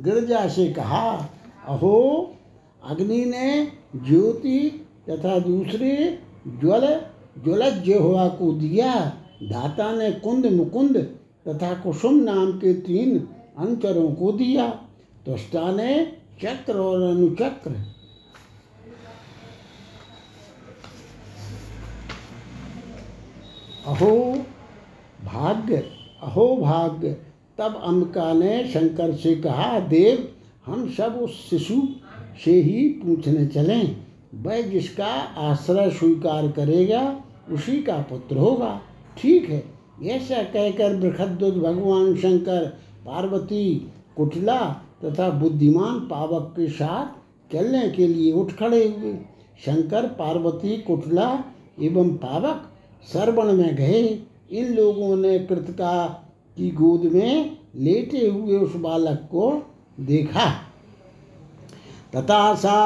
गिरजा से कहा, अहो, अग्नि ने ज्योति तथा दूसरे ज्वल ज्वलज्जोहा को दिया। दाता ने कुंद मुकुंद तथा कुसुम नाम के तीन अंचरों को दिया। त्वष्टा ने चक्र और अनुचक्र, अहो भाग्य अहो भाग्य। तब अंबिका ने शंकर से कहा, देव, हम सब उस शिशु से ही पूछने चलें, वह जिसका आश्रय स्वीकार करेगा उसी का पुत्र होगा। ठीक है। ऐसा कहकर बृहद्दत्त भगवान शंकर पार्वती कुटला तथा बुद्धिमान पावक के साथ चलने के लिए उठ खड़े हुए। शंकर पार्वती कुटला एवं पावक श्रवण में गए। इन लोगों ने कृतिका की गोद में लेटे हुए उस बालक को देखा। तथा सा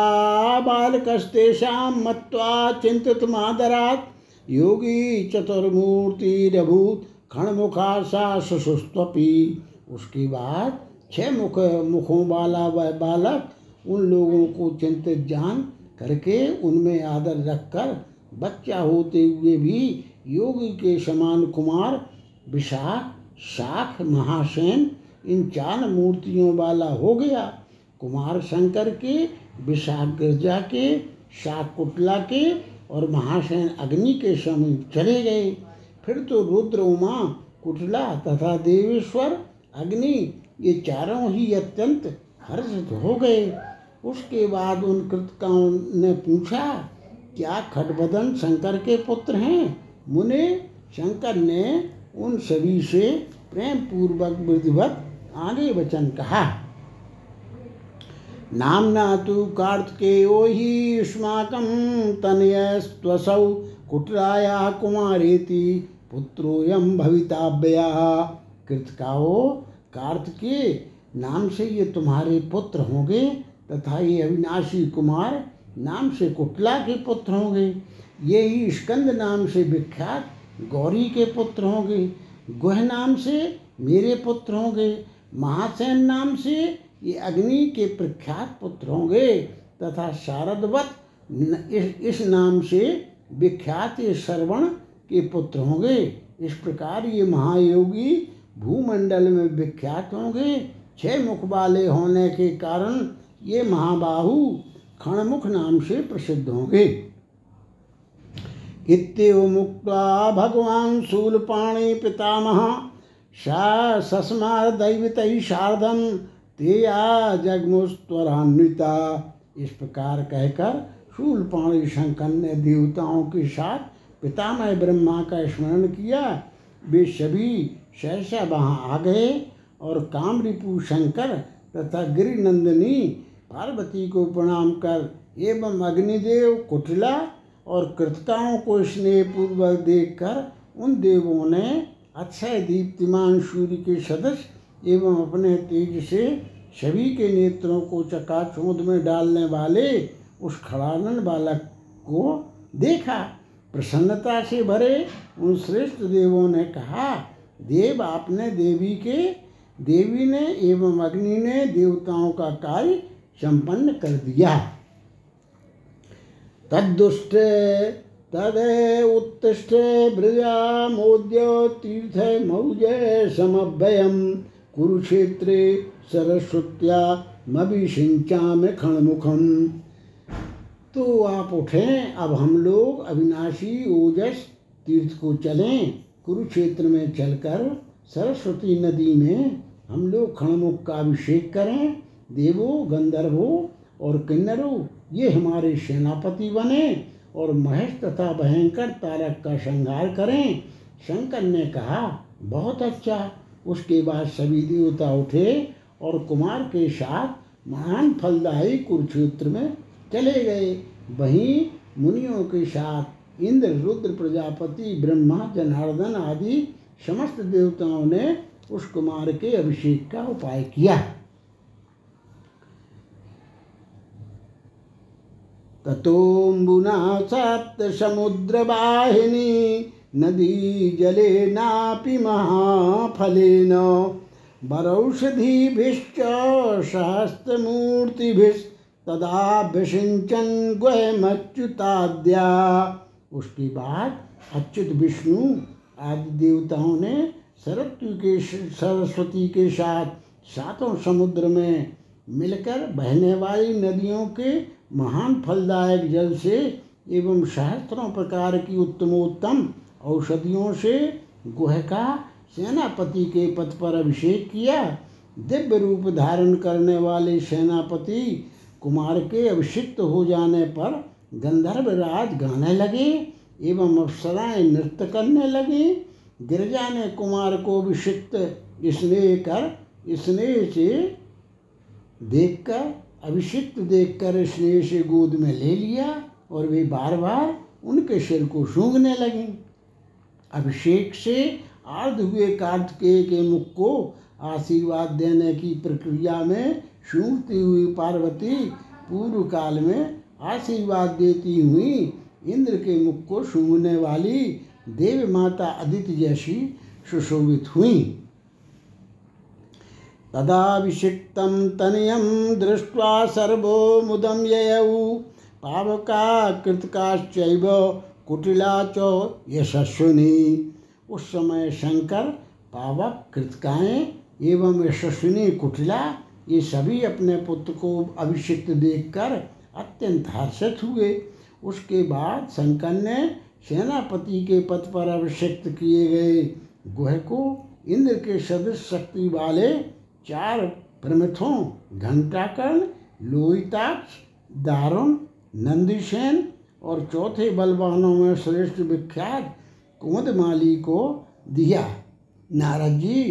बालकस्तेषां मत्वा चिंतित मादरात् योगी चतुर्मूर्ति रभूत खणमुखा सा सुसुस्तपी। उसके बाद छह मुख मुखों वाला वह बालक उन लोगों को चिंतित जान करके उनमें आदर रखकर बच्चा होते हुए भी योगी के समान कुमार विशाख शाख महासेन इन चार मूर्तियों वाला हो गया। कुमार शंकर के, विशाख गिरजा के, शाख कुटला के और महासेन अग्नि के समीप चले गए। फिर तो रुद्र, उमा, कुटला तथा देवेश्वर अग्नि ये चारों ही अत्यंत हर्षित हो गए। उसके बाद उन कृतिकाओं ने पूछा, क्या खटबदन शंकर के पुत्र हैं? मुने, शंकर ने उन सभी से प्रेम पूर्वक विधिवत आगे वचन कहा। नामना तु कार्तिकेयो हि युष्माकं तनयस्त्वसौ कुटराया कुमारेति पुत्रोऽयं भविताव्यः। कृतिकाओ, कार्तिकेय नाम से ये तुम्हारे पुत्र होंगे तथा ये अविनाशी कुमार नाम से कुटला के पुत्र होंगे। ये ही स्कंद नाम से विख्यात गौरी के पुत्र होंगे। गुह नाम से मेरे पुत्र होंगे। महासेन नाम से ये अग्नि के प्रख्यात पुत्र होंगे तथा शारदवत इस, इस नाम से विख्यात ये श्रवण के पुत्र होंगे। इस प्रकार ये महायोगी भूमंडल में विख्यात होंगे। छह मुख वाले होने के कारण ये महाबाहु खणमुख नाम से प्रसिद्ध होंगे। इत्येव मुक्त्वा भगवान शूलपाणि पितामह सा सस्मा दैवितैः शार्दं तेया जगमुस्त्वरान्विता। इस प्रकार कहकर शूलपाणि शंकर ने देवताओं के साथ पितामह ब्रह्मा का स्मरण किया। वे सभी सहसा वहाँ आ गए और कामरिपु शंकर तथा गिरिनंदिनी पार्वती को प्रणाम कर एवं अग्निदेव, कुटला और कृतिकाओं को स्नेहपूर्वक देखकर उन देवों ने अक्षय दीप्तिमान सूर्य के सदृश एवं अपने तेज से सभी के नेत्रों को चकाचौंध में डालने वाले उस खड़ालन बालक को देखा। प्रसन्नता से भरे उन श्रेष्ठ देवों ने कहा, देव आपने देवी के देवी ने एवं अग्नि ने देवताओं का कार्य संपन्न कर दिया। तद्दुष्टे तदे उत्तिष्ठे ब्रजा मोद्य तीर्थ मौजे समभ्ययम कुरुक्षेत्रे सरस्वत्या मभिषिंचामि खणमुखम। तो आप उठें, अब हम लोग अविनाशी ओजस तीर्थ को चलें। कुरुक्षेत्र में चलकर सरस्वती नदी में हम लोग खणमुख का अभिषेक करें। देवों, गंधर्वों और किन्नरों ये हमारे सेनापति बने और महेश तथा भयंकर तारक का श्रृंगार करें। शंकर ने कहा, बहुत अच्छा। उसके बाद सभी देवता उठे और कुमार के साथ महान फलदायी कुरुक्षेत्र में चले गए। वहीं मुनियों के साथ इंद्र, रुद्र, प्रजापति, ब्रह्मा, जनार्दन आदि समस्त देवताओं ने उस कुमार के अभिषेक का उपाय किया। ततोम्बुना सप्त समुद्र वाहिनी नदी जले नापि महाफलेन वरौषधीभिश्च सहस्त्रमूर्तिभिस्तदाभिषिञ्चन् गुहमच्युताद्या। उसके बाद अच्युत विष्णु आदि देवताओं ने सरस्वती के सरस्वती के साथ सातों समुद्र में मिलकर बहने वाली नदियों के महान फलदायक जल से एवं सहस्त्रों प्रकार की उत्तमोत्तम औषधियों से गुह का सेनापति के पद पर अभिषेक किया। दिव्य रूप धारण करने वाले सेनापति कुमार के अभिषिक्त हो जाने पर गंधर्व राज गाने लगे एवं अप्सराएं नृत्य करने लगी। गिरजा ने कुमार को अभिषिक्त स्नेह कर स्नेह से देखकर अभिषिक्त देखकर स्नेह से गोद में ले लिया और वे बार बार उनके सिर को सूंघने लगी। अभिषेक से आर्द हुए कार्तिकेय के मुख को आशीर्वाद देने की प्रक्रिया में सूंघती हुई पार्वती पूर्व काल में आशीर्वाद देती हुई इंद्र के मुख को सूंघने वाली देव माता अदिति जैसी सुशोभित हुई। तदाभिषिक्तं तनयं दृष्ट्वा सर्वो मुदं ययौ पावका कृतकाश्चैव कुटिला च यशस्विनी। उस समय शंकर, पावक, कृतकाएँ एवं यशस्विनी, कुटिला ये सभी अपने पुत्र को अभिषिक्त देखकर अत्यंत हर्षित हुए। उसके बाद शंकर ने सेनापति के पद पर अभिषिक्त किए गए गुह को इंद्र के सदृश शक्ति वाले चार प्रमिथों घंटाकर्ण, लोहिताक्ष, दारुण, नंदीसेन और चौथे बलवानों में श्रेष्ठ विख्यात कुमुदमाली को दिया। नारद जी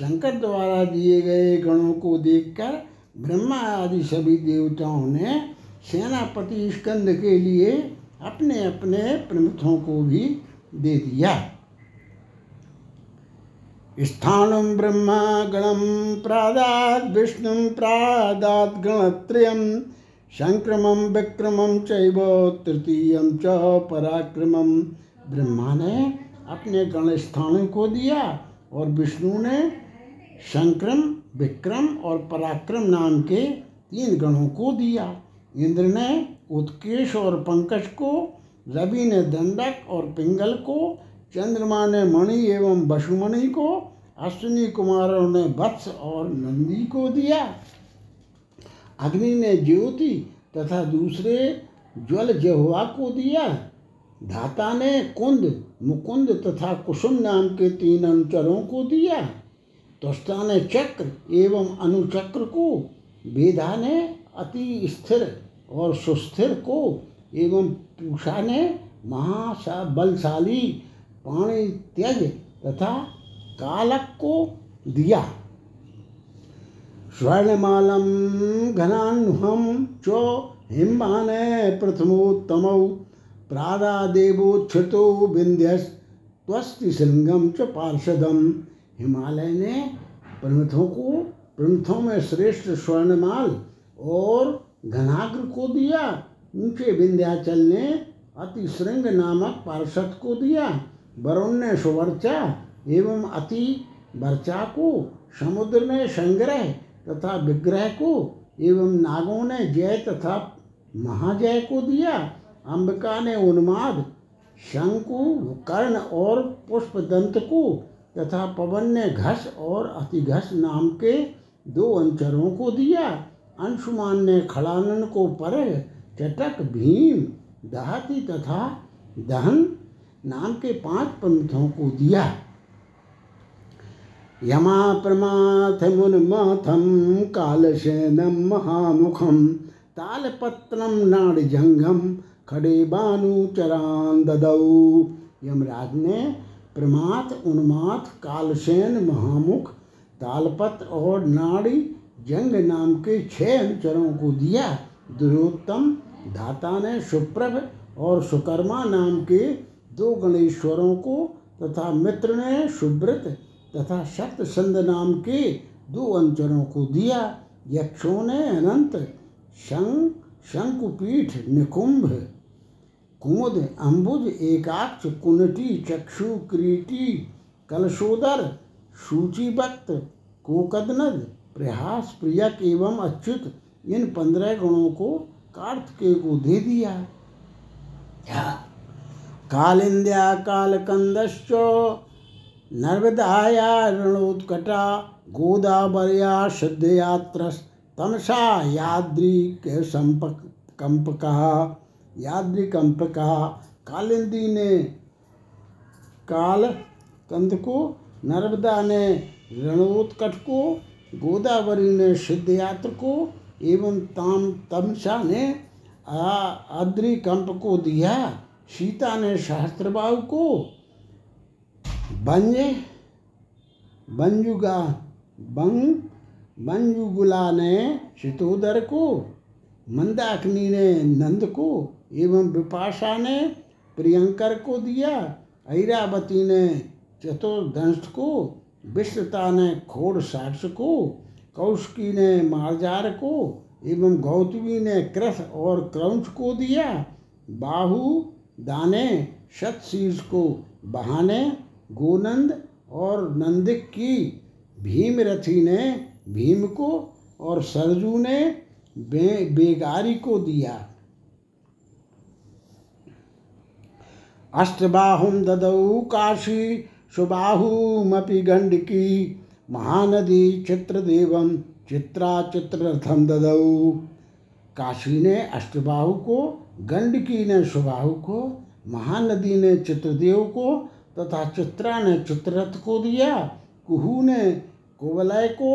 शंकर द्वारा दिए गए गणों को देखकर ब्रह्मा आदि सभी देवताओं ने सेनापति स्कंद के लिए अपने अपने प्रमिथों को भी दे दिया। स्थानं ब्रह्मा गणं प्रादाद् विष्णुं प्रादाद् गणत्रयं संक्रमं विक्रमं चैव तृतीयं च पराक्रमं। ब्रह्मा ने अपने गण स्थानों को दिया और विष्णु ने संक्रम, विक्रम और पराक्रम नाम के तीन गणों को दिया। इंद्र ने उत्केश और पंकज को, रवि ने दंडक और पिंगल को, चंद्रमा ने मणि एवं वसुमणि को, अश्विनी कुमारों ने वत्स और नंदी को दिया। अग्नि ने ज्योति तथा दूसरे ज्वल जह्वा को दिया। धाता ने कुंद, मुकुंद तथा कुसुम नाम के तीन अनुचरों को दिया। त्वष्टा ने चक्र एवं अनुचक्र को, वेदा ने अति स्थिर और सुस्थिर को एवं पूषा ने महासा बलशाली पाणी त्यज तथा कालक को दिया। स्वर्णमालम घनान्वहम चो हिम्बाने प्रथमोत्तमौ प्रादादेवोच्छ्रितो विन्ध्यस् त्वस्ति श्रृंगम च पार्षदम। हिमालय ने प्रमुखों को प्रमुखों में श्रेष्ठ स्वर्णमाल और घनाग्र को दिया। ऊँचे विन्ध्याचल ने अति श्रृंग नामक पार्षद को दिया। वरुण सुवर्चा एवं अति वर्चा को, समुद्र ने संग्रह तथा विग्रह को एवं नागों ने जय तथा महाजय को दिया। अंबिका ने उन्माद, शंकु, कर्ण और पुष्पदंत को तथा पवन ने घस और अतिघस नाम के दो अंचरों को दिया। अंशुमान ने खड़ानन को परह, चटक, भीम, दहती तथा दहन नाम के पांच पंथों को दिया। यमा प्रमाथ मुन्माथम कालशेनम महामुखम तालपत्रम नाड़जंगम खड़े बानु चरान ददौ। यमराज ने प्रमाथ, उन्माथ, कालसेन, महामुख, तालपत्र और नाड़ी जंग नाम के छह अनुचरों को दिया। दुरोत्तम धाता ने सुप्रभ और सुकर्मा नाम के दो गणेश्वरों को तथा मित्र ने सुब्रत तथा शतसंध नाम के दो अनुचरों को दिया। यक्षों ने अनंत, शंख, शंकुपीठ, निकुंभ, कुमुद, अंबुज, एकाक्ष, कुनटी, चक्षु, क्रीटी, कलशोदर, सूचीभक्त, कोकदनद, प्रयास, प्रियक एवं अच्युत इन पंद्रह गुणों को कार्तिकेय को दे दिया। कालिंद्या कालकंदश्च नर्मदाया रणोत्कटा गोदावर्या सिद्धयात्रस तमसा याद्री के संपक कंपका याद्री कंपका। कालिंदी ने कालकंद को, नर्मदा ने रणोत्कट को, गोदावरी ने सिद्धयात्र को एवं ताम तमसा ने आद्री कंप को दिया। सीता ने सहस्त्रबाहु को, बंज बंजुगा बंग बंजुगुला ने शितोदर को, मंदाकिनी ने नंद को एवं विपाशा ने प्रियंकर को दिया। ऐरावती ने चतुर्दंश को, विश्वता ने खोड़ साक्ष को, कौशिकी ने मार्जार को एवं गौतमी ने कृष और क्रौंच को दिया। बाहु दाने शतशीष को, बहाने, गोनंद और नंदिक की भीमरथी ने भीम को और सरजू ने बे बेगारी को दिया। अष्टबाहुम ददौ काशी सुबाहुमपि गंडकी महानदी चित्रदेवम चित्रा चित्ररथम ददौ। काशी ने अष्टबाहु को, गंडकी ने सुबाहु को, महानदी ने चित्रदेव को तथा चित्रा ने चित्ररथ को दिया। कुहू ने कुवलय को,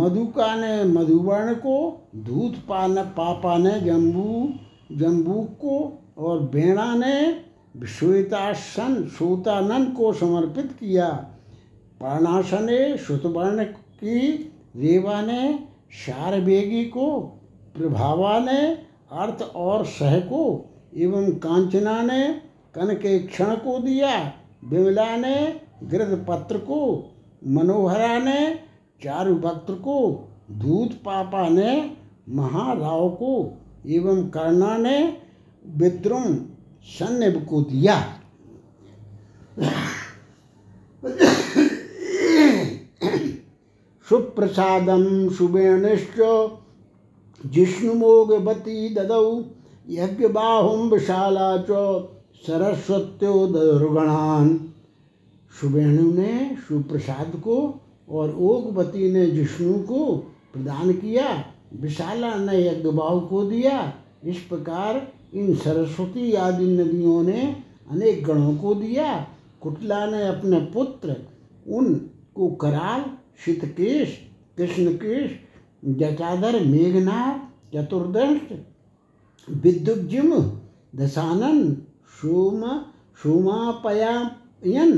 मधुका ने मधुवर्ण को, दूध पान पापा ने जम्बू जम्बूक को और बेणा ने श्वेतासन श्वेतानन को समर्पित किया। पाणाशा ने श्रुतवर्ण की, रेवा ने शारवेगी को, प्रभावा ने अर्थ और सह को एवं कांचना ने कनके क्षण को दिया। विमला ने गृधपत्र को, मनोहरा ने चारुभक्त को, दूध पापा ने महाराव को एवं कर्णा ने विद्रुम सन्निब को दिया। सुप्रसादम सुवेणश्च जिष्णुमोगवती ददौ। यज्ञबाहुं विशाला च सरस्वत्यो दुर्गणान। सुवेणु ने सुप्रसाद को और ओगवती ने जिष्णु को प्रदान किया। विशाला ने यज्ञबाहु को दिया। इस प्रकार इन सरस्वती आदि नदियों ने अनेक गणों को दिया। कुटला ने अपने पुत्र उनको कराल, शितकेश, कृष्णकेश, जटाधर, मेघनाथ, चतुर्दश, विद्युजिम, दशानन, सोम सोमापयायन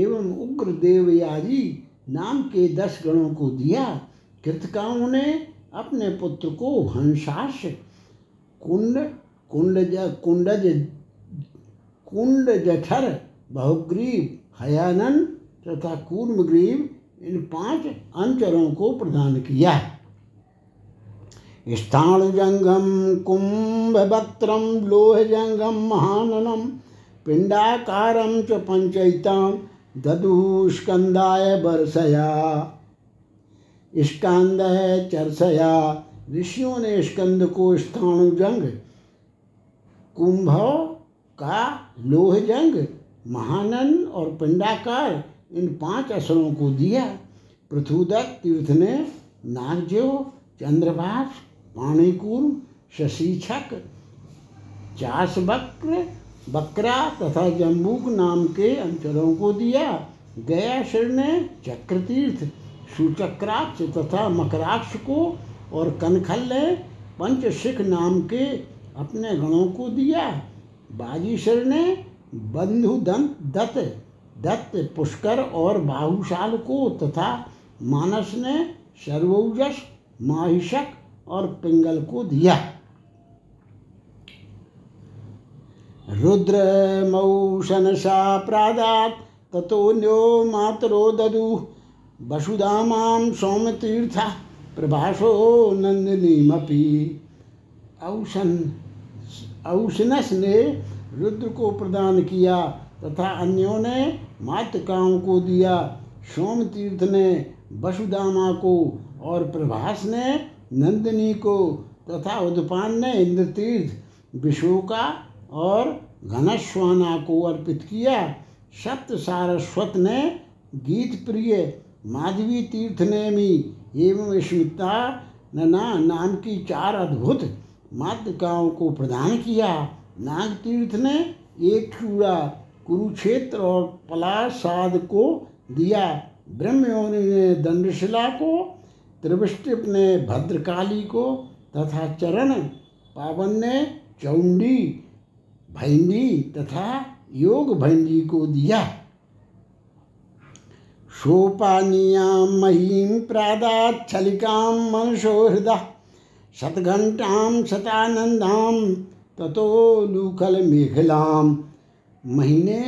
एवं उग्रदेवयाजी नाम के दस गणों को दिया। कृतिकाओं ने अपने पुत्र को हंसाश, कुंड कुंडज कुंडज कुंड जठर, बहुग्रीव, हयानन तथा कूर्मग्रीव इन पांच अंचरों को प्रदान किया। स्थाणुजंघम कुंभभक्त्रम लोहजंघम महाननम पिंडाकारं च पंचैतां ददु स्कंदाय वर्षया। स्कंद चर्षया। ऋषियों ने स्कंद को स्थाणुजंघ कुंभव का लोहजंघ महानन और पिंडाकार इन पांच असुरों को दिया। पृथुदत्त तीर्थ ने नागजो चंद्रभाष पाणिकूर्म शशीछक चासवक्र बकरा तथा जम्बूक नाम के अंचलों को दिया। गयाशिर ने चक्रतीर्थ सुचक्राक्ष तथा मकराक्ष को और कनखल ने पंचशिख नाम के अपने गणों को दिया। बाजीशिर ने बंधुदंत दत्त दत्त पुष्कर और बाहुशाल को तथा मानस ने सर्वौजस माहिषक और पिंगल को दिया। रुद्र मौशनसा प्रादात ततोन्यो मातरो ददु वसुधामां सौमतीर्था प्रभासो नंदिनीमपि। औशन औशनस ने रुद्र को प्रदान किया तथा अन्यों ने मातृकाओं को दिया। सोमतीर्थ ने वसुधामा को और प्रभास ने नंदिनी को तथा उद्पान ने इंद्रतीर्थ विशोका और घनश्वाना को अर्पित किया। सप्त सारस्वत ने गीत प्रिय माधवी तीर्थ ने मी एवं स्मिता नना नाम की चार अद्भुत मातृकाओं को प्रदान किया। नाग तीर्थ ने एक चूड़ा कुरुक्षेत्र और पलासाद को दिया। ब्रह्मयोनि ने दंडशिला को, त्रिवष्टिप ने भद्रकाली को तथा चरण पावन ने चौंडी भैंडी तथा योग भैंडी को दिया। शोपानियां महीम प्रादात छलिकां मनसोहृदा शतघंटां शतानंदां ततो लूखल मेघलाम। महीने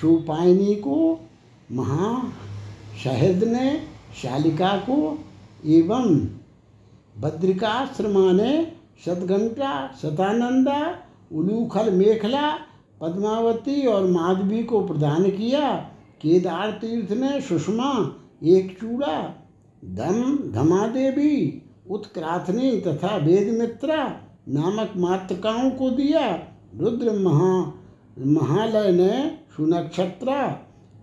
शोपायनी को, महाशहद ने शालिका को एवं बद्रिकाश्रमा ने शतघंटा शतानंदा उलूखल मेखला पद्मावती और माधवी को प्रदान किया। केदार तीर्थ ने सुषमा एक चूड़ा धम धमादेवी उत्क्राथनी तथा वेदमित्रा नामक मातृकाओं को दिया। रुद्र महा महालय ने सुनक्षत्रा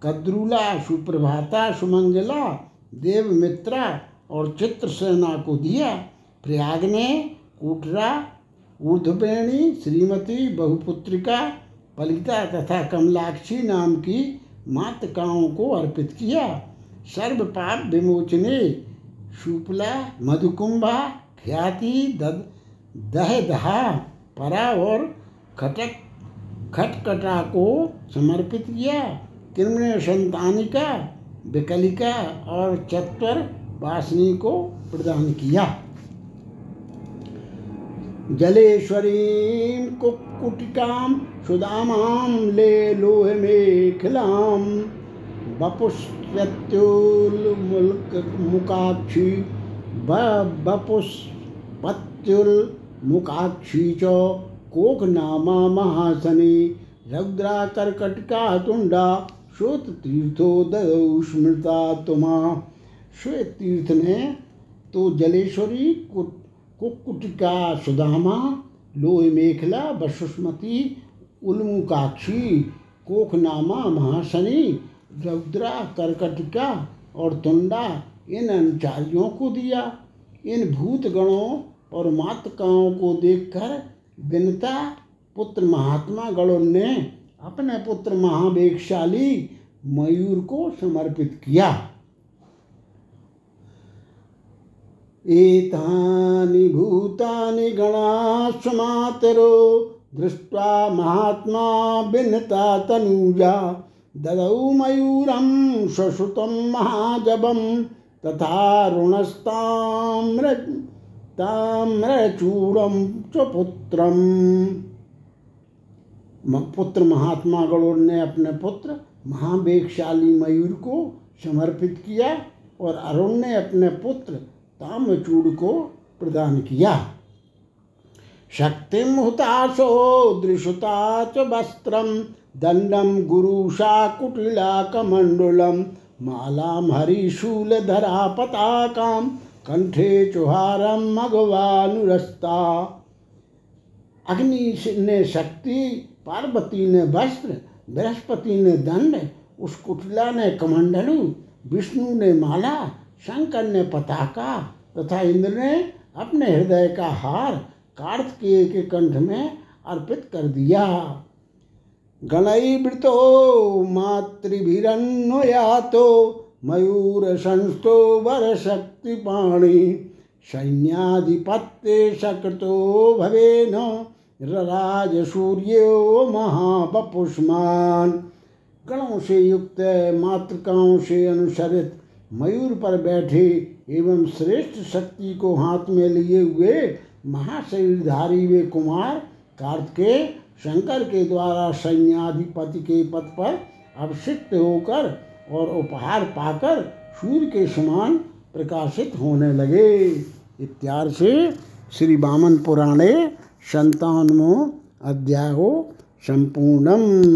कद्रुला सुप्रभाता सुमंगला देवमित्रा और चित्रसेना को दिया। प्रयाग ने कुटरा ऊर्ध्ववेणी श्रीमती बहुपुत्रिका पलिता तथा कमलाक्षी नाम की मातृकाओं को अर्पित किया। सर्व पाप विमोचने शुक्ला मधुकुंभा ख्याति दद दह दहा परा और खटक खटकटा को समर्पित किया। किन्मय संतानिका विकलिका और चत्वर वासनी को प्रदान किया। जलेश्वरीं कुक्कुटिकां सुदामां ले लोह मेखलां बपुष्पत्युल्मुकाक्षी बपुष्पत्युल्मुकाक्षी च कोकनामा महासनी रौद्रा कर्कटका तुंडा श्वेत तीर्थो ददौ स्मृता तुमा। श्वेत तीर्थ ने तो जलेश्वरी कुक्कुटिका सुदामा लोह मेखला वसुस्मती उल्मुकाक्षी कोकनामा महासनी रौद्रा कर्कटिका और तुंडा इन अनुचारियों को दिया। इन भूतगणों और मातकाओं को देखकर विनता पुत्र महात्मा गणों ने अपने पुत्र महावेगशाली मयूर को समर्पित किया। एतानि भूतानि गणास्मातरो दृष्ट्वा महात्मा विनता तनुजा ददौ मयूरं ससुतं महाजबं तथा ऋणस्ताम्र ताम्रचूड़म च पुत्रम। पुत्र महात्मा गणों ने अपने पुत्र महावेगशाली मयूर को समर्पित किया और अरुण ने अपने पुत्र ताम्रचूड़ को प्रदान किया। शक्तिम हुताशो दृशुता च वस्त्रम दंडम गुरुषा कुटिला कमंडलम मालाम हरिशूल धरा पताकाम कंठे चुहारम मघवानुरस्ता। अग्नि ने शक्ति, पार्वती ने वस्त्र, बृहस्पति ने दंड, उस कुटला ने कमंडलू, विष्णु ने माला, शंकर ने पताका तथा इंद्र ने अपने हृदय का हार कार्तिकेय के कंठ में अर्पित कर दिया। गणई वृतो मातृभिरन्वयातो मयूर संस्थो वर शक्ति पाणी सैन्याधिपत्य शक्रतो भवेन राज सूर्यो महाबपुष्मान। गणों से युक्त, मातृकाओं से अनुसरित, मयूर पर बैठे एवं श्रेष्ठ शक्ति को हाथ में लिए हुए महाशरीरधारी वे कुमार कार्तिकेय शंकर के द्वारा सैन्याधिपति के पद पर अभिषिक्त होकर और उपहार पाकर सूर्य के समान प्रकाशित होने लगे। इत्यादि से श्री वामन पुराणे संतानवो अध्यायो संपूर्णम।